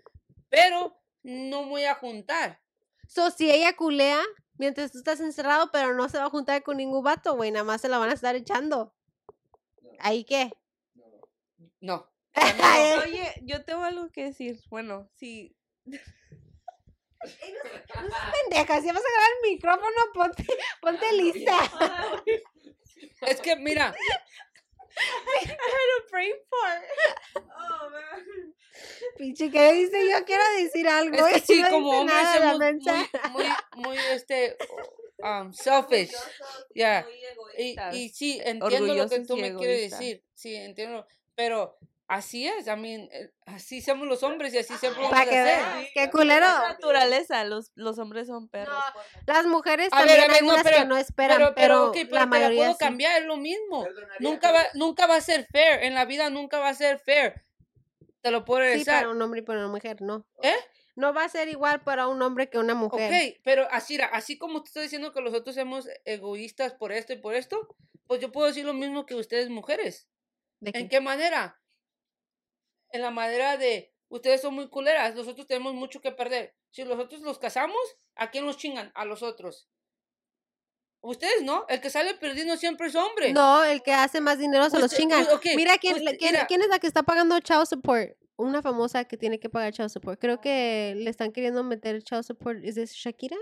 pero no voy a juntar. So, si ella culea mientras tú estás encerrado, pero no se va a juntar con ningún vato, güey, nada más se la van a estar echando. No. ¿Ahí qué? No. Oye, yo tengo algo que decir. Bueno, sí. No seas pendeja, si vas a agarrar el micrófono, ponte lista. Es que, mira... I had a brain fart. Oh, man. Pinche, ¿qué dice? Yo quiero decir algo. Es que sí, no como hombre, muy selfish. Yeah. Y sí, entiendo orgullosos lo que tú me quieres decir. Sí, entiendo. Pero así es, I mean, así somos los hombres y así siempre vamos a hacer. ¡Qué culero! Es naturaleza, los hombres son perros. No, las mujeres también hay unas que no esperan, pero la mayoría puedo cambiar, es lo mismo. Nunca va a ser fair, en la vida nunca va a ser fair. Te lo puedo regresar. Sí, para un hombre y para una mujer, no. ¿Eh? No va a ser igual para un hombre que una mujer. Ok, pero así como tú estás diciendo que nosotros somos egoístas por esto y por esto, pues yo puedo decir lo mismo que ustedes mujeres. ¿De qué? ¿En qué manera? En la madera de, ustedes son muy culeras, nosotros tenemos mucho que perder. Si nosotros los casamos, ¿a quién los chingan? A los otros. Ustedes no, el que sale perdiendo siempre es hombre. No, el que hace más dinero se los chingan. Okay. Mira, ¿quién es la que está pagando child support? Una famosa que tiene que pagar child support. Creo que le están queriendo meter child support. ¿Es Shakira?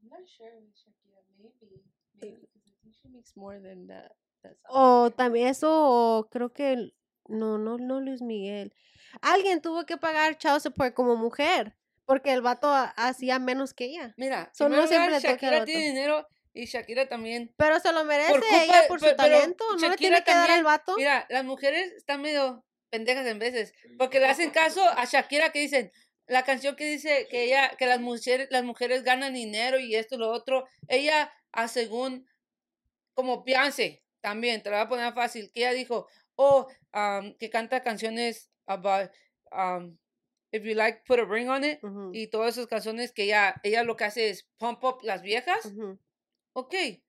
I'm not sure Shakira, maybe. makes more than that song. O también eso, o creo que no Luis Miguel. Alguien tuvo que pagar child support como mujer, porque el vato hacía menos que ella. Mira, so, no siempre Shakira tiene dinero y Shakira también. Pero se lo merece por su talento, no le tiene que dar al vato. Mira, las mujeres están medio pendejas en veces, porque le hacen caso a Shakira que dicen, la canción que dice que ella, que las mujeres ganan dinero y esto y lo otro, ella según como Beyoncé también, te la va a poner fácil, que ella dijo, que canta canciones about if you like put a ring on it, uh-huh, y todas esas canciones que ella lo que hace es pump up las viejas, uh-huh. Okay,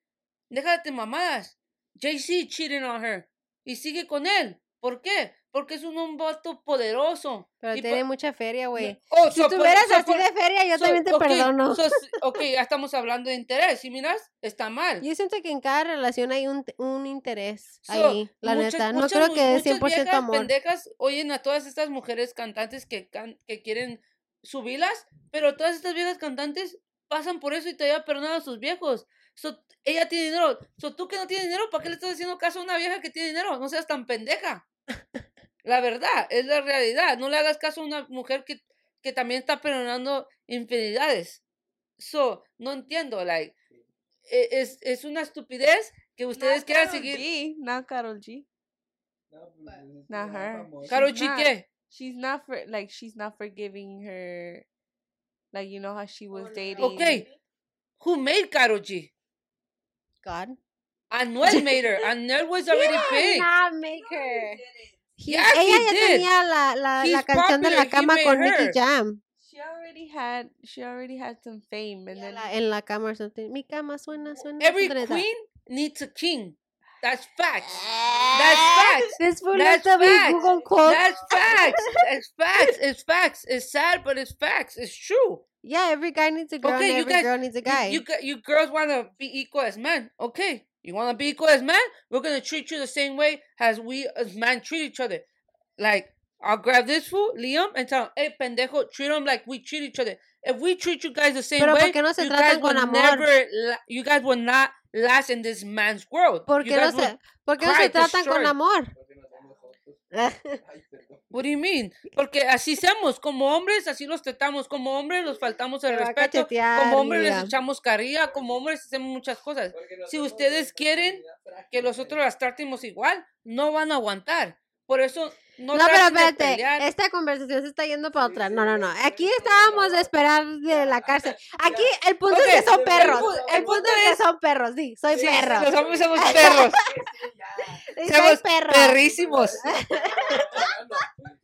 déjate mamadas, Jay-Z cheating on her y sigue con él, ¿por qué? Porque es un voto poderoso. Pero y tiene mucha feria, güey. Si tuvieras así de feria, yo también te perdono. Ya estamos hablando de interés. ¿Sí miras? Está mal. Yo siento que en cada relación hay un interés ahí, la neta. No creo que es 100% amor. Muchas pendejas oyen a todas estas mujeres cantantes que quieren subirlas, pero todas estas viejas cantantes pasan por eso y te habían perdonado a sus viejos. Ella tiene dinero. Tú que no tienes dinero, ¿para qué le estás haciendo caso a una vieja que tiene dinero? No seas tan pendeja. La verdad, es la realidad. No le hagas caso a una mujer que también está perdonando infidelidades. No entiendo, es una estupidez que ustedes quieran seguir. Not Karol G. Not her. Karol G, ¿qué? She's not forgiving her. Like, you know how she was dating. Okay. Who made Karol G? God. Anuel made her. Anuel was already big. He did not make her. Ella ya tenía la canción de la cama con Nicky Jam. She already had some fame. And then en la cama or something. Mi cama suena. Every queen needs a king. That's facts. That's facts. It's facts. It's sad, but it's facts. It's true. Yeah, every guy needs a girl, okay, and every girl needs a guy. You girls want to be equal as men. Okay. You want to be equal as men? We're going to treat you the same way as we as men treat each other. Like, I'll grab this fool, Liam, and tell him, hey, pendejo, treat him like we treat each other. If we treat you guys the same way, you guys will not last in this man's world. ¿Por qué no se tratan con amor? What do you mean? Porque así somos como hombres, así los tratamos como hombres, nos faltamos el respeto, como hombres les echamos carrilla, como hombres hacemos muchas cosas. Si ustedes quieren que nosotros las tratemos igual, no van a aguantar. Por eso no traten de pelear. Esta conversación se está yendo para otra. No. Aquí estábamos de esperar de la cárcel. Aquí el punto es que son perros. El punto es que son perros, sí. Soy perro. Los hombres somos perros. Somos perrísimos.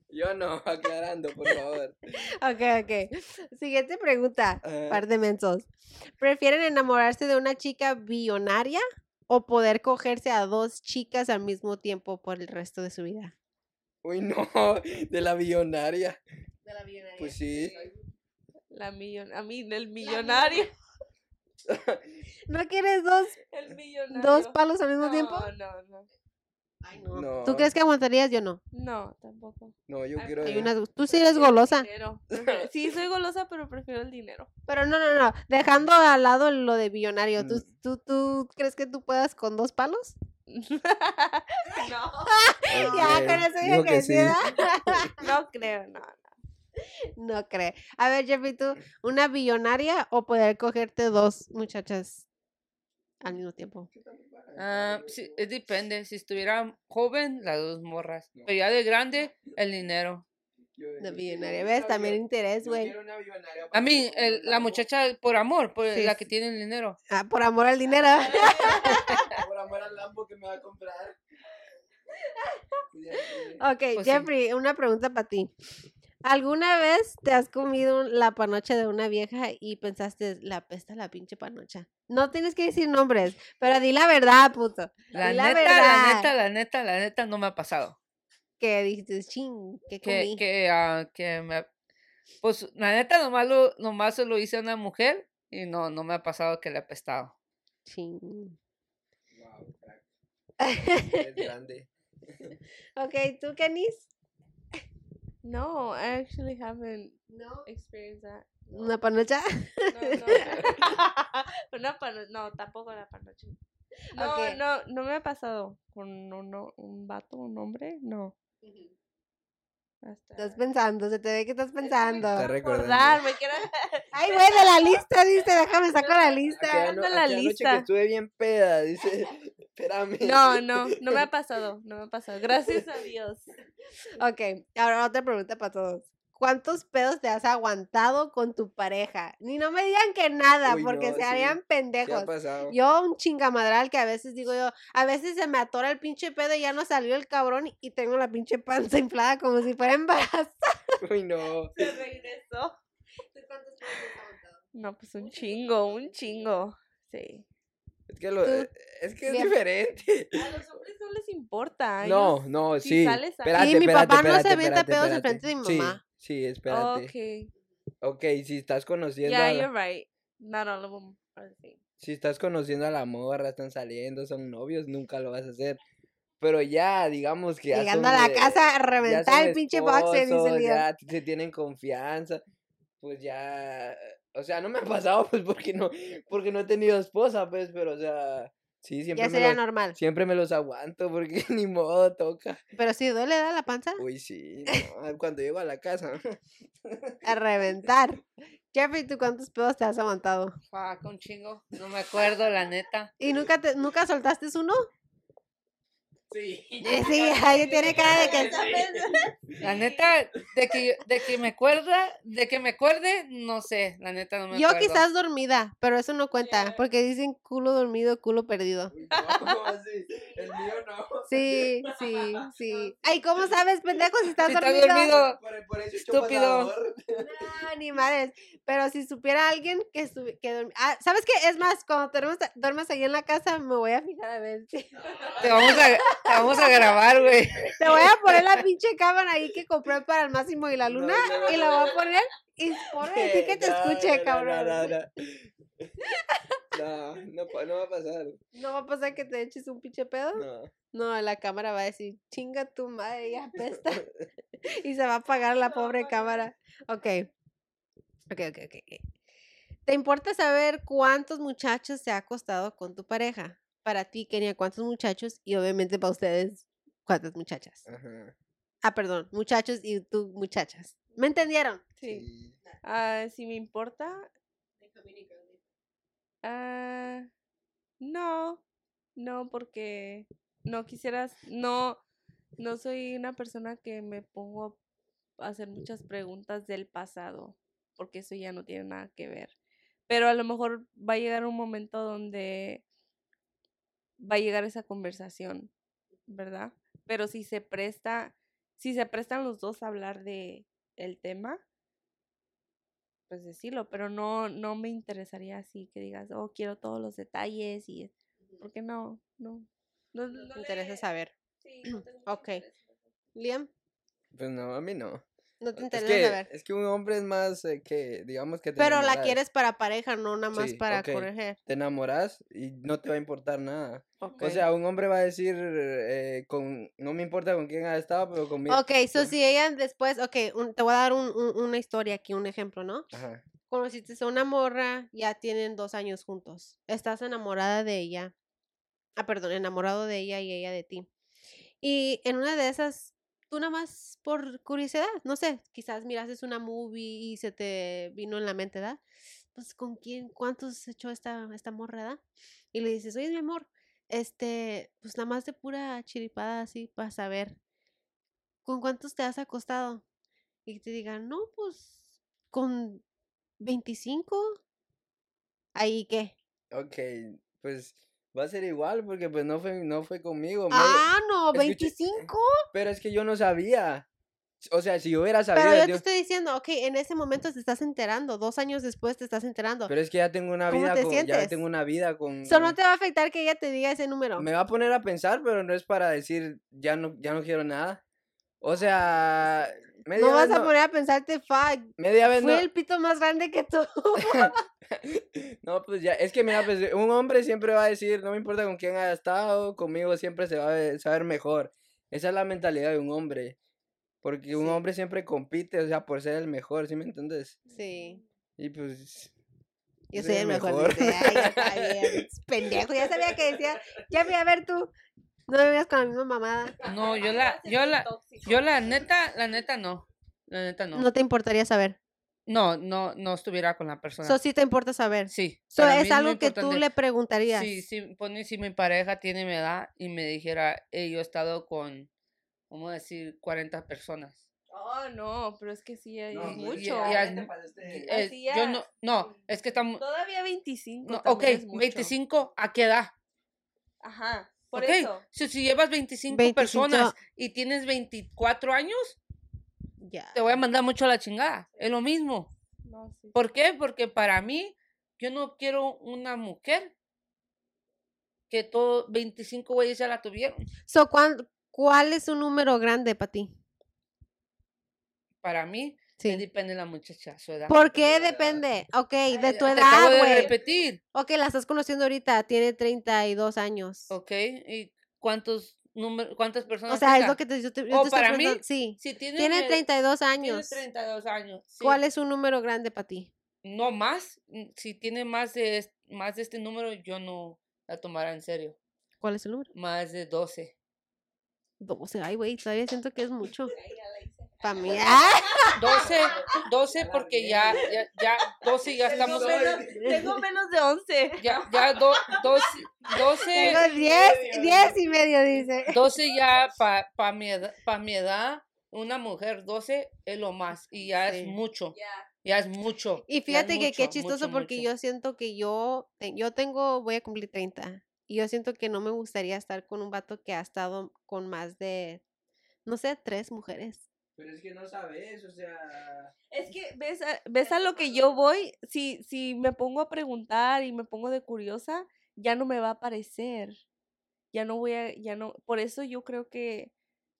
Yo no, aclarando, por favor. Ok. Siguiente pregunta, par de mensos. ¿Prefieren enamorarse de una chica billonaria o poder cogerse a dos chicas al mismo tiempo por el resto de su vida? Uy, no, de la billonaria. Pues sí. El millonario. ¿No quieres dos palos al mismo tiempo? No. Ay, no. ¿Tú crees que aguantarías? Yo no. No, tampoco. No, yo quiero... Tú sí eres golosa. Sí, soy golosa, pero prefiero el dinero. Pero no. Dejando al lado lo de billonario, ¿tú crees que tú puedas con dos palos? No. Ya, con eso dije que sí. No creo, no. No creo. A ver, Jeffrey, ¿tú una billonaria o poder cogerte dos muchachas al mismo tiempo? Sí, depende. Si estuviera joven, las dos morras. Pero ya de grande, el dinero. La billonaria, ¿ves? También interés, güey. A mí, la muchacha por amor, por sí, la que tiene el dinero. Ah, por amor al dinero. Por amor al Lambo que me va a comprar. Okay, pues Jeffrey, sí. Una pregunta para ti. ¿Alguna vez te has comido la panocha de una vieja y pensaste, la apesta la pinche panocha? No tienes que decir nombres, pero di la verdad, puto. La neta, no me ha pasado. ¿Qué dijiste? Ching, ¿qué comí? Que me... Pues, la neta, nomás se lo hice a una mujer y no me ha pasado que le ha apestado. Ching. Wow, es grande. Okay, ¿tú, Kenis? No, I actually haven't experienced that. ¿Una panocha? No. Una panocha. No, tampoco una panocha. No, okay. no me ha pasado con un vato, un hombre, no. Uh-huh. Hasta... Estás pensando, se te ve que estás pensando. Te recordarme, quiero... Ay, güey, de la lista, dice, déjame saco la lista. Anoche que estuve bien peda, dice, espérame. No me ha pasado, gracias a Dios. Ok, ahora otra pregunta para todos. ¿Cuántos pedos te has aguantado con tu pareja? Ni no me digan que nada, porque se harían pendejos. Yo un chingamadral que a veces digo yo, a veces se me atora el pinche pedo y ya no salió el cabrón y tengo la pinche panza inflada como si fuera embarazada. Uy, no. Se regresó. ¿Cuántos pedos te has aguantado? No, pues un chingo. Sí. Es que es diferente. A los hombres no les importa. No, sí. Si sales a... espérate, mi papá no se avienta pedos enfrente de mi mamá. Sí, espérate. Ok, si estás conociendo... Yeah, you're right. Not all of them are the same. Si estás conociendo a la morra, están saliendo, son novios, nunca lo vas a hacer. Pero ya, digamos que... llegando a la casa, reventar el pinche boxer. Ya se tienen confianza. Pues ya... O sea, no me ha pasado, pues, porque no he tenido esposa, pues, pero, o sea... Sí, siempre ya sería normal. Siempre me los aguanto porque ni modo toca. Pero si duele, da la panza. Uy, sí. No, cuando llego a la casa. A reventar. Jeffrey, ¿tú cuántos pedos te has aguantado? Fuck, un chingo. No me acuerdo, la neta. ¿Y nunca soltaste uno? Sí. Sí, ahí tiene cara de que... Sí. La neta, de que me acuerde, no sé, la neta no me acuerdo. Yo quizás dormida, pero eso no cuenta, yeah. Porque dicen culo dormido, culo perdido. No, sí, el mío no. Sí. Ay, ¿cómo sabes, pendejo, si estás dormido? Si estás dormido, por eso estúpido. No, ni madres, pero si supiera alguien que dormía. Ah, ¿sabes qué? Es más, cuando duermas ahí en la casa, me voy a fijar a ver. Te vamos a grabar, güey. Te voy a poner la pinche cámara ahí que compré para el Máximo y la Luna y la voy a poner y por decir que te escuche, cabrón. No va a pasar. ¿No va a pasar que te eches un pinche pedo? No, la cámara va a decir, chinga tu madre, ya apesta. Y se va a apagar la pobre cámara. Ok. ¿Te importa saber cuántos muchachos se ha acostado con tu pareja? Para ti, Kenia, ¿cuántos muchachos? Y obviamente para ustedes, ¿cuántas muchachas? Ajá. Ah, perdón, muchachos y tú, muchachas. ¿Me entendieron? Sí. Si me importa... No, porque no quisieras... No soy una persona que me pongo a hacer muchas preguntas del pasado, porque eso ya no tiene nada que ver. Pero a lo mejor va a llegar un momento donde... va a llegar esa conversación, ¿verdad? Pero si se prestan los dos a hablar de el tema, pues decirlo, pero no me interesaría así que digas, oh, quiero todos los detalles y porque no me interesa saber. Sí, okay. Liam. Pues no, a mí no. No te interesa saber. Es que un hombre es más que, digamos que te pero enamoras. La quieres para pareja, no nada más sí, para corregir. Te enamoras y no te va a importar nada. Okay. O sea, un hombre va a decir, no me importa con quién ha estado, pero conmigo. Ok, si ella después, te voy a dar una historia aquí, un ejemplo, ¿no? Ajá. Conociste a una morra, ya tienen 2 años juntos. Estás enamorada de ella. Ah, perdón, enamorado de ella y ella de ti. Y en una de esas... tú nada más por curiosidad, no sé, quizás mirases una movie y se te vino en la mente, ¿verdad? Pues, ¿con quién? ¿Cuántos echó esta morra, ¿verdad? Y le dices, oye, mi amor, pues nada más de pura chiripada así para saber, ¿con cuántos te has acostado? Y te digan, no, pues, con 25, ¿ahí qué? Ok, pues... va a ser igual, porque pues no fue conmigo. Ah, no, 25. Pero es que yo no sabía. O sea, si yo hubiera sabido... Pero yo te estoy diciendo, en ese momento te estás enterando. 2 años después te estás enterando. Pero es que ya tengo una vida con... ya tengo una vida con... Solo no te va a afectar que ella te diga ese número. Me va a poner a pensar, pero no es para decir, ya no quiero nada. O sea... media no vas a poner a pensarte, fuck, media vez fue el pito más grande que tú. No, pues ya, es que mira, pues, un hombre siempre va a decir, no me importa con quién haya estado, conmigo siempre se va a saber mejor. Esa es la mentalidad de un hombre, porque sí. Un hombre siempre compite, o sea, por ser el mejor, ¿sí me entiendes? Sí. Y pues, Yo soy el mejor. Dice, ay, ya está bien, es pendejo. Ya sabía que decía, ya voy a ver tú. No me veas con la misma mamada. No, yo la neta no. La neta no. ¿No te importaría saber? No estuviera con la persona. Eso sí te importa saber. Sí. Eso es algo que tú le preguntarías. Sí, pone si mi pareja tiene mi edad y me dijera, hey, yo he estado con, vamos a decir, 40 personas. Oh, no, pero es que sí hay mucho. Es que estamos... Todavía 25. No, ok, es mucho. 25, ¿a qué edad? Ajá, por eso. Si llevas 25 personas y tienes 24 años, ya. Te voy a mandar mucho a la chingada. Es lo mismo. No, sí. ¿Por qué? Porque para mí, yo no quiero una mujer que todos 25 güeyes ya la tuvieron. So, ¿cuál es un número grande para ti? Para mí, sí. Depende de la muchacha, su edad. ¿Por qué depende? Ok, de tu edad, güey. Te acabo de repetir. Ok, la estás conociendo ahorita, tiene 32 años. Ok, ¿y cuántas personas? O sea, es lo que yo te estoy preguntando. Mí, sí. Si tiene 32 años. Tiene 32 años, sí. ¿Cuál es un número grande para ti? No más. Si tiene más de este número, yo no la tomará en serio. ¿Cuál es el número? Más de 12. 12, ay, güey, todavía siento que es mucho. Para mí, 12 porque ya 12 ya estamos. Tengo menos de 11. Ya 12. Tengo 10 y medio, dice. 12 ya para mi edad, una mujer 12 es lo más y ya sí. Es mucho. Ya es mucho. Y fíjate que qué chistoso mucho, porque mucho. Yo siento que voy a cumplir 30 y yo siento que no me gustaría estar con un vato que ha estado con más de, no sé, 3 mujeres. Pero es que no sabes, o sea... Es que, ¿ves a lo que yo voy? Si me pongo a preguntar y me pongo de curiosa, ya no me va a aparecer. Ya no, por eso yo creo que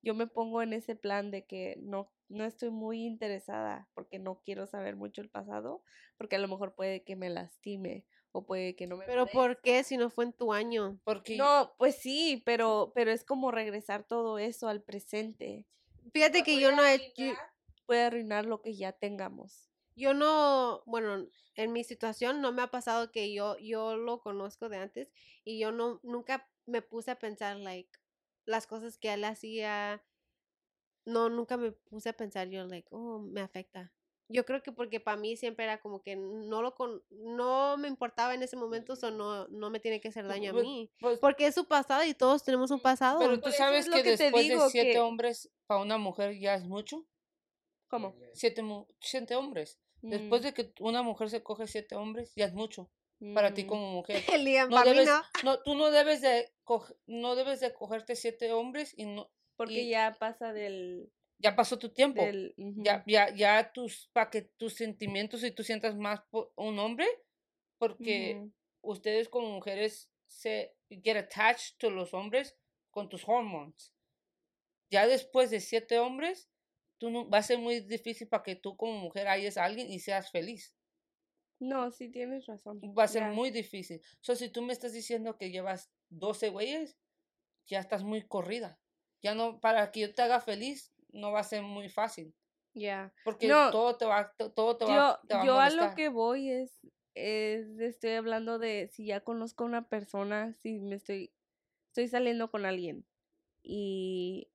yo me pongo en ese plan de que no estoy muy interesada, porque no quiero saber mucho el pasado, porque a lo mejor puede que me lastime, o puede que no me... ¿Pero por qué si no fue en tu año? Porque... No, pues sí, pero es como regresar todo eso al presente. Fíjate que yo no he hecho... Puede arruinar lo que ya tengamos. Yo no... Bueno, en mi situación no me ha pasado que yo lo conozco de antes y yo no nunca me puse a pensar, like, las cosas que él hacía. No, nunca me puse a pensar yo, like, oh, me afecta. Yo creo que porque para mí siempre era como que no me importaba en ese momento, eso no me tiene que hacer daño a mí. Porque es su pasado y todos tenemos un pasado. Pero tú sabes que después de 7 hombres, para una mujer ya es mucho. ¿Cómo? 7 hombres. Después de que una mujer se coge 7 hombres, ya es mucho. Para ti como mujer. Tú no debes de cogerte 7 hombres. Y no, porque ya pasa del... Ya pasó tu tiempo, para que tus sentimientos y tú sientas más por un hombre, porque ustedes como mujeres se get attached to los hombres con tus hormones. Ya después de 7 hombres, tú va a ser muy difícil para que tú como mujer halles a alguien y seas feliz. No, sí tienes razón. Va a ser muy difícil. So, si tú me estás diciendo que llevas 12 güeyes, ya estás muy corrida. Ya no, para que yo te haga feliz, no va a ser muy fácil. Ya. Yeah. Porque todo te va a molestar. Yo a lo que voy estoy hablando de si ya conozco a una persona, si me estoy saliendo con alguien. Y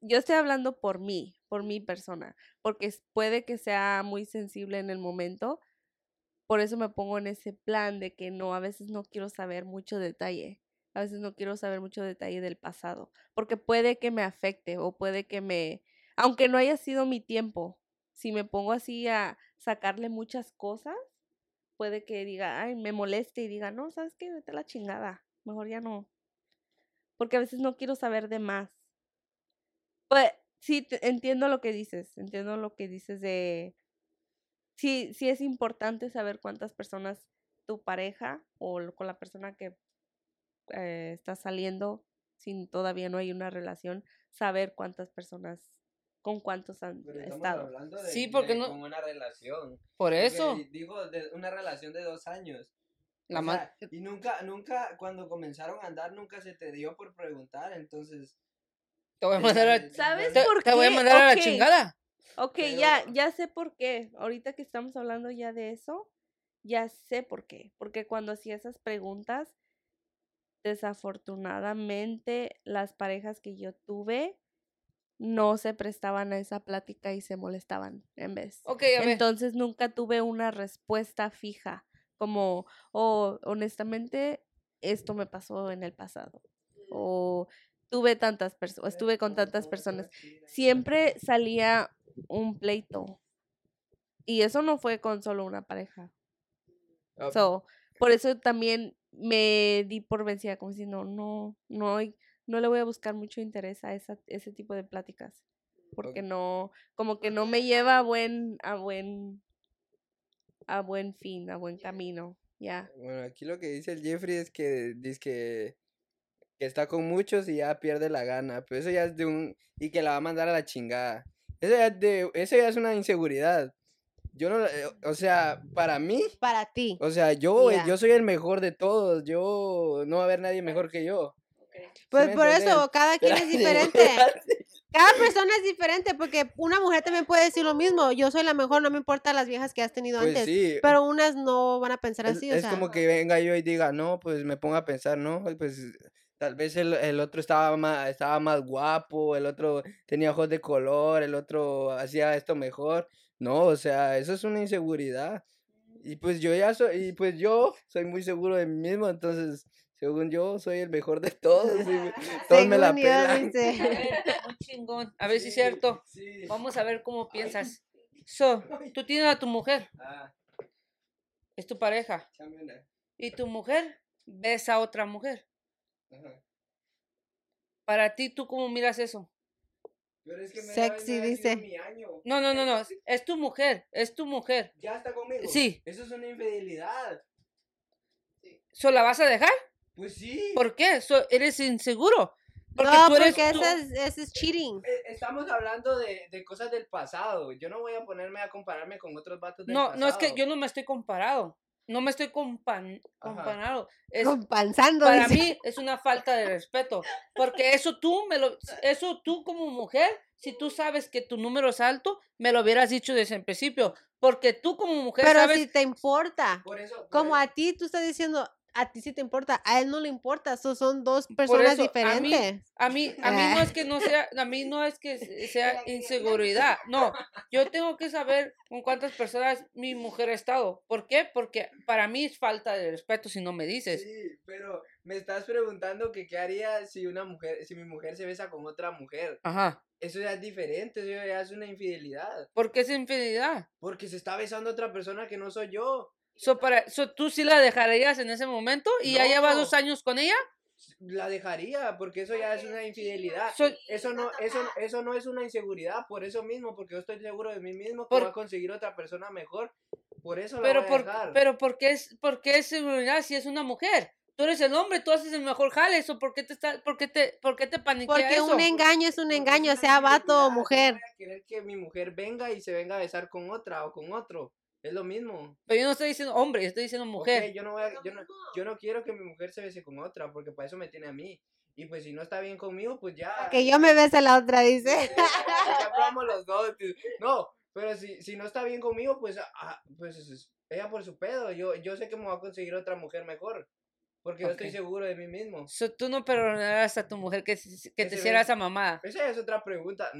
yo estoy hablando por mí, por mi persona, porque puede que sea muy sensible en el momento. Por eso me pongo en ese plan de que no, a veces no quiero saber mucho detalle. A veces no quiero saber mucho detalle del pasado, porque puede que me afecte o puede que aunque no haya sido mi tiempo, si me pongo así a sacarle muchas cosas, puede que diga, ay, me moleste y diga, no, ¿sabes qué? Vete a la chingada, mejor ya no. Porque a veces no quiero saber de más. Pues sí, entiendo lo que dices de... Sí es importante saber cuántas personas tu pareja o con la persona que... está saliendo, si todavía no hay una relación, saber cuántas personas, con cuántos han estado. Sí, porque no. Con una relación. Por eso. Porque, digo, de una relación de 2 años. Y nunca, cuando comenzaron a andar, nunca se te dio por preguntar, entonces. Te voy a mandar a la... ¿Sabes por qué? Te voy a mandar a la chingada. Ok, pero... ya sé por qué. Ahorita que estamos hablando ya de eso, Ya sé por qué, porque cuando hacía esas preguntas, desafortunadamente las parejas que yo tuve no se prestaban a esa plática y se molestaban en vez. Okay, entonces nunca tuve una respuesta fija, como, oh, honestamente, esto me pasó en el pasado, o estuve con tantas personas. Siempre salía un pleito, y eso no fue con solo una pareja. Okay. So, por eso también me di por vencida, como diciendo, no le voy a buscar mucho interés a ese tipo de pláticas, porque no, como que no me lleva a buen camino, ya. Yeah. Bueno, aquí lo que dice el Jeffrey es que dice que está con muchos y ya pierde la gana, pero eso ya es y que la va a mandar a la chingada. Eso ya es una inseguridad. Yo no, o sea, para mí. Para ti. O sea, yo soy el mejor de todos, no va a haber nadie mejor que yo. Pues por eso, cada quien es diferente. Cada persona es diferente, porque una mujer también puede decir lo mismo. Yo soy la mejor, no me importa las viejas que has tenido pues antes. Sí. Pero unas no van a pensar así. Es como que venga yo y diga, no, pues me ponga a pensar, no, pues tal vez el otro estaba más guapo, el otro tenía ojos de color, el otro hacía esto mejor. No, o sea, eso es una inseguridad. Y pues yo soy muy seguro de mí mismo, entonces... Según yo, soy el mejor de todos. Todos me la pelan. Un chingón. A ver si es cierto. Sí. Vamos a ver cómo piensas. So, tú tienes a tu mujer. Ah. Es tu pareja. Chámela. Y tu mujer ves a otra mujer. Ajá. Para ti, ¿tú cómo miras eso? Pero es que sexy, dice. Mi año. No. Es tu mujer. Es tu mujer. ¿Ya está conmigo? Sí. Eso es una infidelidad. Sí. ¿So la vas a dejar? Pues sí. ¿Por qué? ¿Eres inseguro? Eso es cheating. Estamos hablando de cosas del pasado. Yo no voy a ponerme a compararme con otros vatos del pasado. No, es que yo no me estoy comparado. No me estoy comparando. Compansando. Para mí es una falta de respeto. Porque eso tú como mujer, si tú sabes que tu número es alto, me lo hubieras dicho desde el principio. Porque tú como mujer sabes... Pero si te importa. Por eso. A ti tú estás diciendo... A ti sí te importa, a él no le importa, son dos personas diferentes. A mí no es que sea inseguridad, no. Yo tengo que saber con cuántas personas mi mujer ha estado. ¿Por qué? Porque para mí es falta de respeto si no me dices. Sí, pero me estás preguntando que qué haría si mi mujer se besa con otra mujer. Ajá. Eso ya es diferente, eso ya es una infidelidad. ¿Por qué es infidelidad? Porque se está besando a otra persona que no soy yo. ¿Tú sí la dejarías en ese momento? ¿Y ya llevas 2 años con ella? La dejaría, porque eso ya es una infidelidad. Eso no es una inseguridad, por eso mismo, porque yo estoy seguro de mí mismo que voy a conseguir otra persona mejor. Por eso voy a dejar. Pero ¿por qué es inseguridad si es una mujer? Tú eres el hombre, tú haces el mejor jale, eso, ¿por qué te paniqueas? Porque eso? Un engaño es un engaño, sea vato o mujer. No voy a querer que mi mujer venga y se venga a besar con otra o con otro. Es lo mismo. Pero yo no estoy diciendo hombre, estoy diciendo mujer. Okay, yo no quiero que mi mujer se bese con otra, porque para eso me tiene a mí. Y pues si no está bien conmigo, pues ya. Que yo me bese a la otra, dice. Ya probamos los dos. No, pero si no está bien conmigo, pues ella por su pedo. Yo sé que me va a conseguir otra mujer mejor, porque yo estoy seguro de mí mismo. Tú no perdonarás a tu mujer que te hiciera esa mamada. Esa es otra pregunta.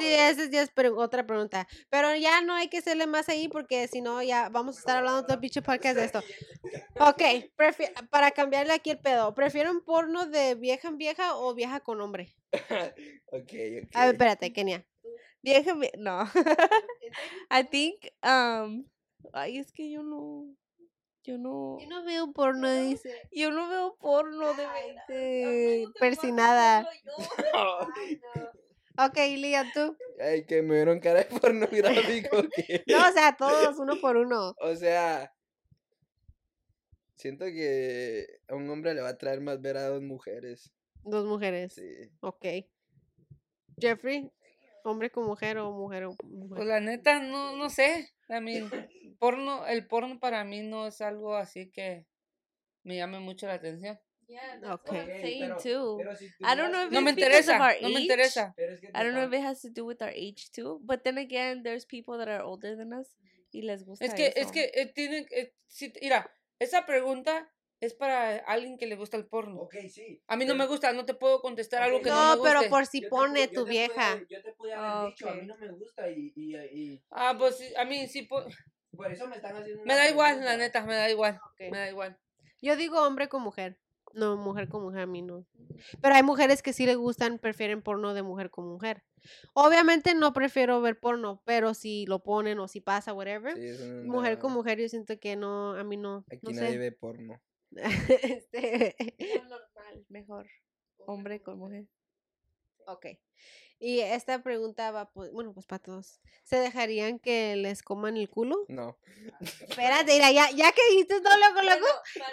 Esa ya es otra pregunta. Pero ya no hay que hacerle más ahí, porque si no ya vamos a estar hablando todo el pinche podcast de esto. Ok, para cambiarle aquí el pedo, ¿prefiero un porno de vieja en vieja o vieja con hombre? Okay. A ver, espérate, Kenia. Vieja en vieja, no. I think, ay, es que yo no... Yo no veo porno, dice. Yo no veo porno de persinada. No. Ok, Leah, ¿tú? Ay, que me vieron cara de pornográfico. ¿Qué? No, o sea, todos, uno por uno. O sea, siento que a un hombre le va a traer más ver a 2 mujeres. 2 mujeres. Sí. Ok. Jeffrey, ¿hombre con mujer o mujer o mujer? Pues la neta, no sé. A mí, el porno para mí no es algo así que me llame mucho la atención. Yeah, that's okay. What I'm saying too. I don't know if it's because of our age. I don't know if it has to do with our age too. But then again, there's people that are older than us y les gusta eso. Es que tienen... si, mira, esa pregunta es para alguien que le gusta el porno. Ok, sí. A mí no me gusta, no te puedo contestar algo que no me guste. No, pero por si pone tu vieja. Yo te podía haber dicho, a mí no me gusta y... Ah, pues a mí sí... Por eso me están haciendo... Me da igual, pregunta. La neta, me da igual. Okay. Me da igual. Yo digo hombre con mujer. No, mujer con mujer a mí no. Pero hay mujeres que sí le gustan, prefieren porno de mujer con mujer. Obviamente no prefiero ver porno, pero si lo ponen o si pasa, whatever. Sí, mujer con mujer yo siento que no, a mí no. Aquí no nadie ve porno. No, normal, mejor. Hombre con mujer. Ok. Y esta pregunta va, bueno, pues para todos. ¿Se dejarían que les coman el culo? No. Espérate, mira, ya que dijiste todo loco,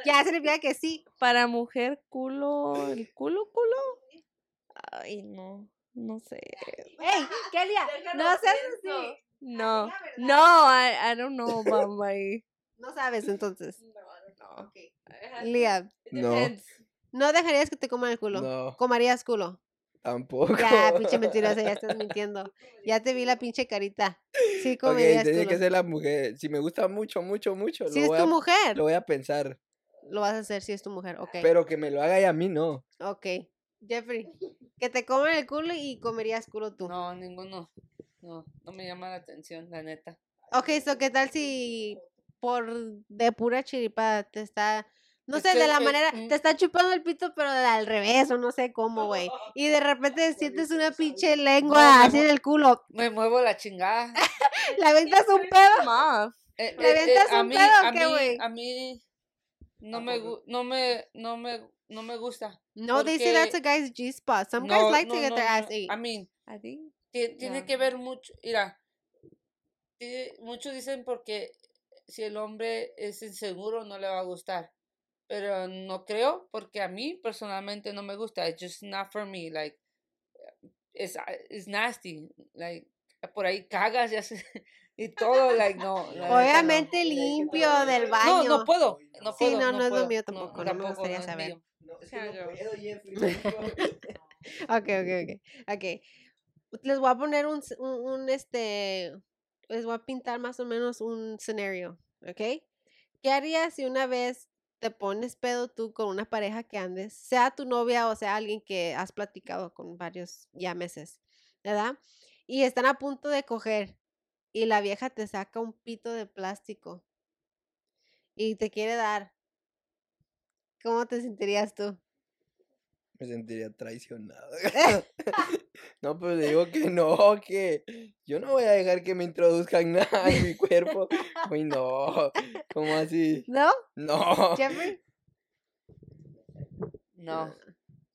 ya significa que sí. Para mujer, culo, el culo. Ay, no sé. ¡Ey, Kelia! No seas así. No, I don't know about my... No sabes, entonces. No. Okay. Leah. No. ¿No dejarías que te coman el culo? No. ¿Comarías culo? Tampoco. Ya, pinche mentirosa, ya estás mintiendo. Ya te vi la pinche carita. Sí, comerías culo. Ok, tiene que ser la mujer. Si me gusta mucho. Si es tu mujer. Lo voy a pensar. Lo vas a hacer si es tu mujer, ok. Pero que me lo haga y a mí no. Ok. Jeffrey, que te coman el culo y comerías culo tú. No, ninguno. No me llama la atención, la neta. Ok, so, ¿qué tal si por de pura chiripada te está... No sé, de la manera, te está chupando el pito, pero al revés, o no sé cómo, güey. Y de repente sientes una pinche lengua así en el culo. Me muevo la chingada. ¿Le aventas un pedo? ¿Le aventas un pedo o qué, güey? A mí no me gusta. No, they say that's a guy's G-spot. Some guys like to get their ass ate. I mean, tiene que ver mucho, mira, muchos dicen porque si el hombre es inseguro no le va a gustar. Pero no creo, porque a mí personalmente no me gusta. It's just not for me. Like, it's nasty. Like, por ahí cagas y todo. Like, no. Obviamente no, limpio del baño. No, no puedo. Sí, no es lo mío tampoco. No me gustaría saber. No, es que no puedo, Jeffrey. Ok. Les voy a poner les voy a pintar más o menos un escenario, ¿ok? ¿Qué harías si una vez te pones pedo tú con una pareja que andes, sea tu novia o sea alguien que has platicado con varios ya meses, ¿verdad? Y están a punto de coger y la vieja te saca un pito de plástico y te quiere dar. ¿Cómo te sentirías tú? Me sentiría traicionado. No, pues le digo que no, que yo no voy a dejar que me introduzcan nada en mi cuerpo. Uy, no. ¿Cómo así? ¿No? No. ¿Jeffrey? No.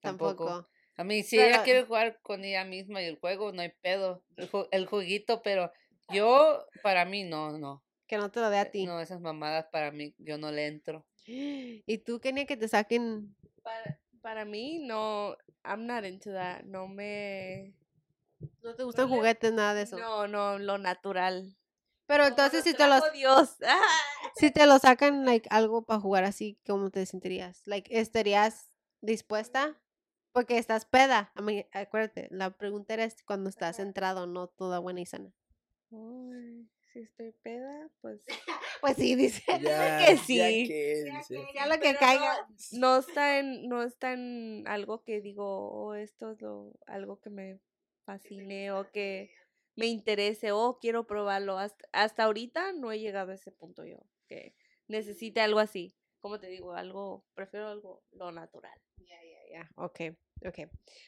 Tampoco. A mí, si ella quiere jugar con ella misma y el juego, no hay pedo. El jueguito, pero yo, para mí, no. Que no te lo dé a ti. No, esas mamadas para mí, yo no le entro. ¿Y tú, Kenia, que te saquen...? Para mí, no, I'm not into that, no me... ¿No te gustan juguetes, nada de eso? No, lo natural. Pero entonces si te lo sacan, like, algo para jugar así, ¿cómo te sentirías? Like, ¿estarías dispuesta? Porque estás peda. I mean, acuérdate, la pregunta era cuando estás centrado, no toda buena y sana. Uy, si estoy peda, pues... Pues sí, dice que sí. Ya lo que caiga. No está en algo que digo, esto es algo que me fascine o que me interese o quiero probarlo. Hasta ahorita no he llegado a ese punto yo, que necesite algo así. Como te digo, prefiero algo lo natural. Ya. Okay.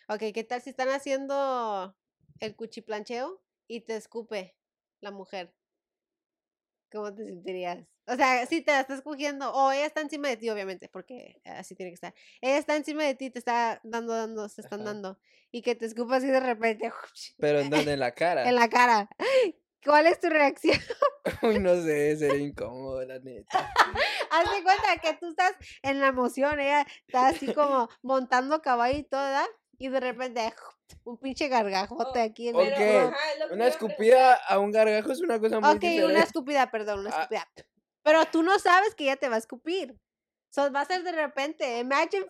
Okay, ¿qué tal si están haciendo el cuchiplancheo y te escupe la mujer? ¿Cómo te sentirías? O sea, si te la estás cogiendo, o ella está encima de ti, obviamente, porque así tiene que estar. Ella está encima de ti, te está dando, se están dando, y que te escupas así de repente. ¿Pero en dónde? En la cara. En la cara. ¿Cuál es tu reacción? Uy, no sé, sería incómodo, la neta. Haz de cuenta que tú estás en la emoción, ella está así como montando caballo y todo, ¿verdad? Y de repente, un pinche gargajote aquí en el culo. Una escupida a un gargajo es una cosa muy diferente. Ok, una escupida. Pero tú no sabes que ella te va a escupir. So, va a ser de repente. Imagine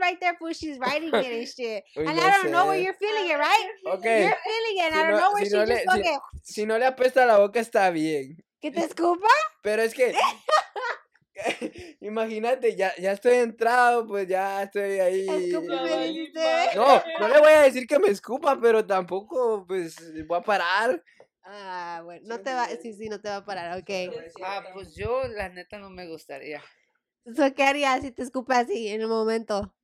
right there where she's writing it and shit. And I don't know where you're feeling it, right? Okay. You're feeling it and I don't know where she just... Si no le apesta la boca, está bien. ¿Que te escupa? Pero es que... Imagínate, ya estoy entrado, pues ya estoy ahí. Escúpeme. No le voy a decir que me escupa, pero tampoco, pues, voy a parar. Ah, bueno, no te va, sí, no te va a parar, ok. Ah, pues yo, la neta, no me gustaría. ¿Qué harías si te escupe así en el momento?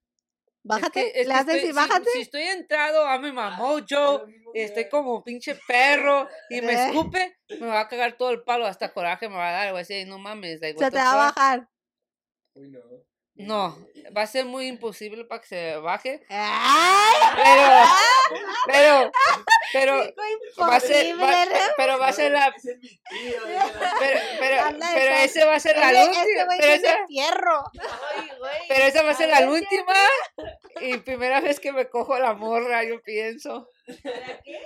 Bájate, le haces estoy, y bájate. Si estoy entrado a mi mamocho, estoy como un pinche perro y me escupe, me va a cagar todo el palo, hasta coraje me va a dar, voy a decir, no mames. Se te va a bajar. Uy, no. No, va a ser muy imposible para que se baje. Pero va a ser, pero va a ser la. Pero ese va a ser la última. Pero esa va a ser la última y primera vez que me cojo la morra, yo pienso. ¿Para qué?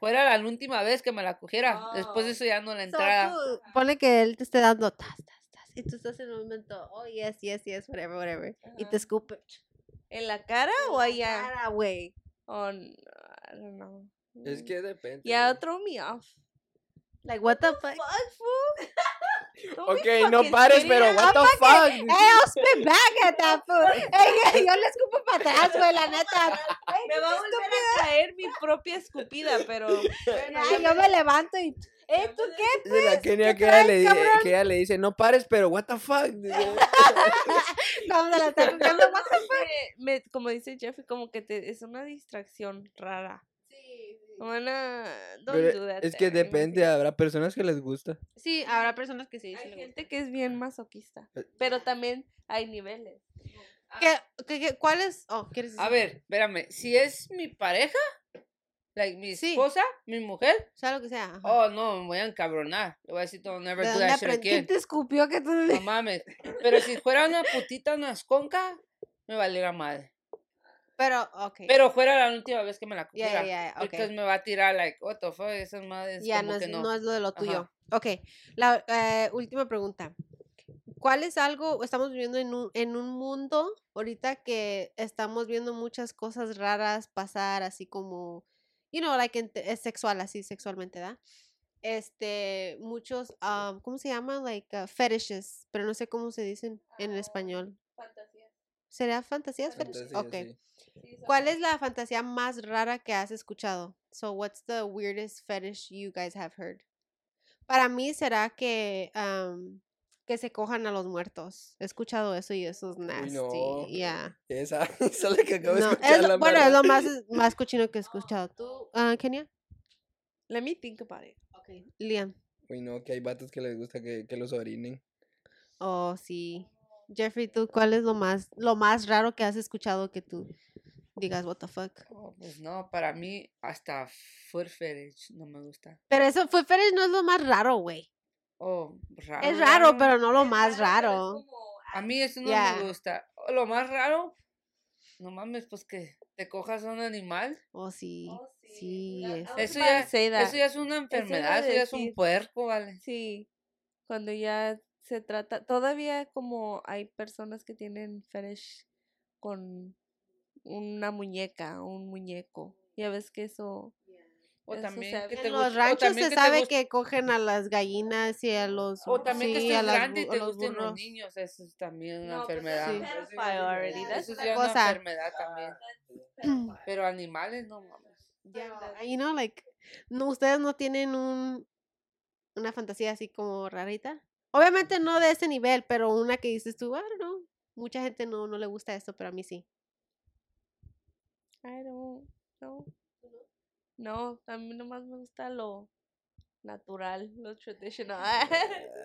Fuera la última vez que me la cogiera. Después de eso ya no la entrada. Ponle que él te esté dando tastas. Y tú estás en un momento, oh, yes, whatever. Uh-huh. Y te escupe. ¿En la cara o allá? En la cara, güey. Oh, no, I don't know. Es que depende. Yeah, it threw me off. Like, what the fuck, fool? Okay, no pares, pero what the fuck? Hey, I'll spit back at that fool. Hey, yo le escupo para atrás, güey, la neta. Me va a volver a caer mi propia escupida, pero... Ay, yo me levanto y... ¿Tú qué, pues? La Kenia que ella le dice, no pares, pero what the fuck. No, me la está tocando, what the fuck. Como dice Jeffrey, como que es una distracción rara. Sí. Bueno, es que depende, habrá personas que les gusta. Sí, habrá personas que sí. Hay gente que es bien masoquista, pero también hay niveles. ¿Cuál es? Oh, ¿quieres decir? A ver, espérame, si es mi pareja... Like, mi esposa, mi mujer. O sea, lo que sea. Ajá. Oh, no, me voy a encabronar. Le voy a decir, don't never do that shit again. ¿Quién te escupió que tú le... No mames. Pero si fuera una putita, una esconca, me valiera madre. Pero, ok. Pero fuera la última vez que me la cogiera. Yeah, okay. Entonces me va a tirar, like, what the fuck, esas madres como no es, que no. No es lo de lo tuyo. Ajá. Ok, la última pregunta. ¿Cuál es algo, estamos viviendo en un mundo ahorita que estamos viendo muchas cosas raras pasar, así como... You know, like, es sexual, así, sexualmente, ¿da? Muchos, ¿cómo se llama? Like, fetishes, pero no sé cómo se dicen en español. Fantasías. ¿Será fantasías? Fantasía, okay. Sí. ¿Cuál es la fantasía más rara que has escuchado? So, what's the weirdest fetish you guys have heard? Para mí será que se cojan a los muertos. He escuchado eso y eso es nasty. No, yeah. Esa es la que acabo de escuchar. Bueno, es lo más cochino que he escuchado. ¿Tú, Kenia? Let me think about it. Okay. Liam. Uy, no, que hay vatos que les gusta que los orinen. Oh, sí. Jeffrey, ¿tú cuál es lo más raro que has escuchado que tú digas, what the fuck? Oh, pues no, para mí hasta foot fetish no me gusta. Pero eso, foot fetish no es lo más raro, güey. Oh, raro. Es raro, pero no lo más raro. Como... A mí eso no me gusta. Lo más raro, no mames, pues que te cojas a un animal. Oh, sí. Eso ya es una enfermedad, eso ya es un puerco, ¿vale? Sí, cuando ya se trata... Todavía como hay personas que tienen fetish con una muñeca, un muñeco. Ya ves que eso... O también que en los ranchos se sabe que cogen a las gallinas y a los... O también que estés grande y te gusten los niños. Eso es también una enfermedad. Sí. Eso es una enfermedad también. Pero animales, no mames. You know, like... No, ¿ustedes no tienen una fantasía así como rarita? Obviamente no de ese nivel, pero una que dices tú, I don't know. Mucha gente no le gusta esto, pero a mí sí. I don't know. No, a mí nomás me gusta lo natural, lo tradicional.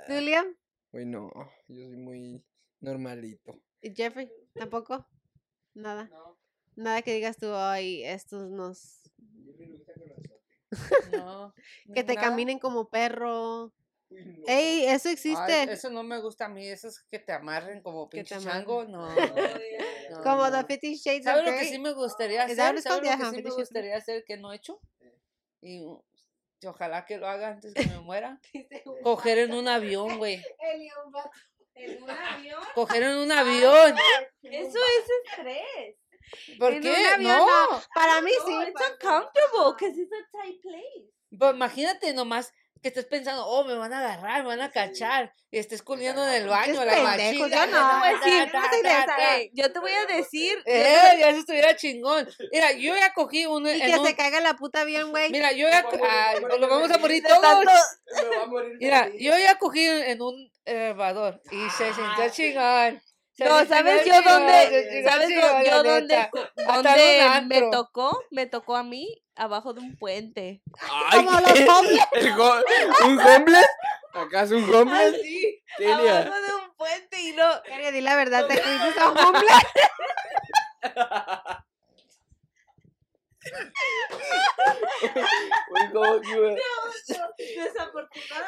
¿Julian? Uy, no, yo soy muy normalito. ¿Y Jeffrey? ¿Tampoco? Nada. No. Nada que digas tú, ay, estos nos... No. Que te caminen como perro. Uy, no. Ey, eso existe. Ay, eso no me gusta a mí, esos que te amarren como pinche chango, no. Como The 50 Shades of Grey. ¿Sabes lo que sí me gustaría hacer? Que no he hecho? Y ojalá que lo haga antes que me muera. Coger en un avión, güey. ¿En un avión? Coger en un avión. Eso es estrés. ¿Por qué? No. Para mí sí. It's uncomfortable because it's a tight place. Pero imagínate nomás que estés pensando, oh, me van a agarrar, me van a cachar, y estés culiando en el baño, la machita. Yo te voy a decir. Ya se estuviera chingón. Mira, yo ya cogí uno. Y que se caiga la puta bien, güey. Mira, yo ya. Lo vamos a morir todos. Mira, yo ya cogí en un elevador y se sintió chingón. No, ¿sabes yo dónde? ¿Sabes yo dónde me tocó? Me tocó a mí abajo de un puente. Ay, como los hombres. ¿Un homeless? ¿Acaso un homeless? Ah, sí. Tania. Abajo de un puente y no. Tania, di la verdad, ¿te fuiste a un homeless?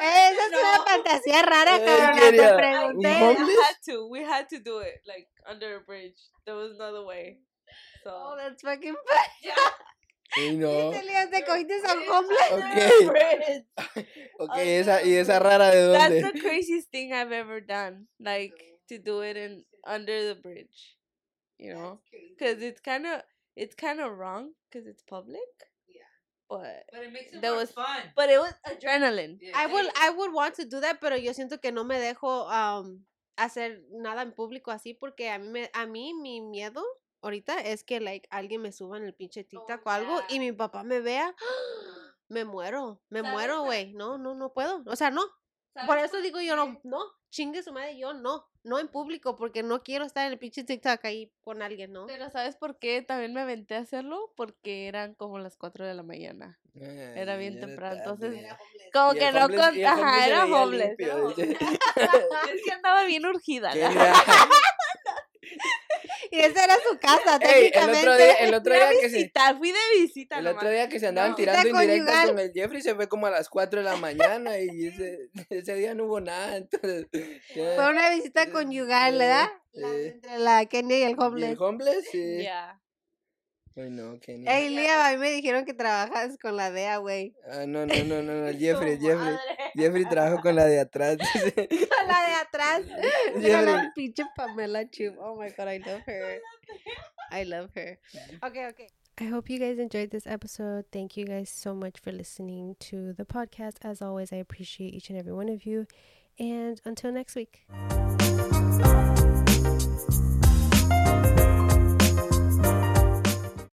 Esa es una fantasía rara, cabrón. Te pregunté. We had to do it like under a bridge. There was another way. So. Oh, that's fucking fun. Yeah. Sí, no. ¿Te cogiste a un homeless? Okay, esa rara de dónde. That's the craziest thing I've ever done. Like to do it in under the bridge. You know, because it's kind of wrong because it's public. Yeah. But it makes it more fun. But it was adrenaline. Yeah. I would want to do that, pero yo siento que no me dejo hacer nada en público así porque a mí mi miedo ahorita es que like alguien me suba en el pinche TikTok o algo y mi papá me vea. Me muero, güey. No puedo. O sea, no. Por eso digo yo no, chingue su madre, yo no en público, porque no quiero estar en el pinche TikTok ahí con alguien, ¿no? Pero ¿sabes por qué también me aventé a hacerlo? Porque eran como las 4 de la mañana. Era bien temprano, entonces como que no contaba, era homeless. Es que andaba bien urgida. Y esa era su casa, técnicamente. El otro día que se andaban tirando indirectas con el Jeffrey se fue como a las 4 de la mañana y ese día no hubo nada. Entonces, fue una visita conyugal, ¿verdad? Entre la Kenya y el homeless. ¿Y el homeless? Sí. Yeah. Ay, no, Kenia. Hey, Leah, a mí me dijeron que trabajas con la DEA, güey. Ah, no, Jeffrey. Jeffrey trabajó con la de atrás. Con la de atrás. Mira la pinche Pamela Chum. Oh my God, I love her. Okay. I hope you guys enjoyed this episode. Thank you guys so much for listening to the podcast. As always, I appreciate each and every one of you. And until next week.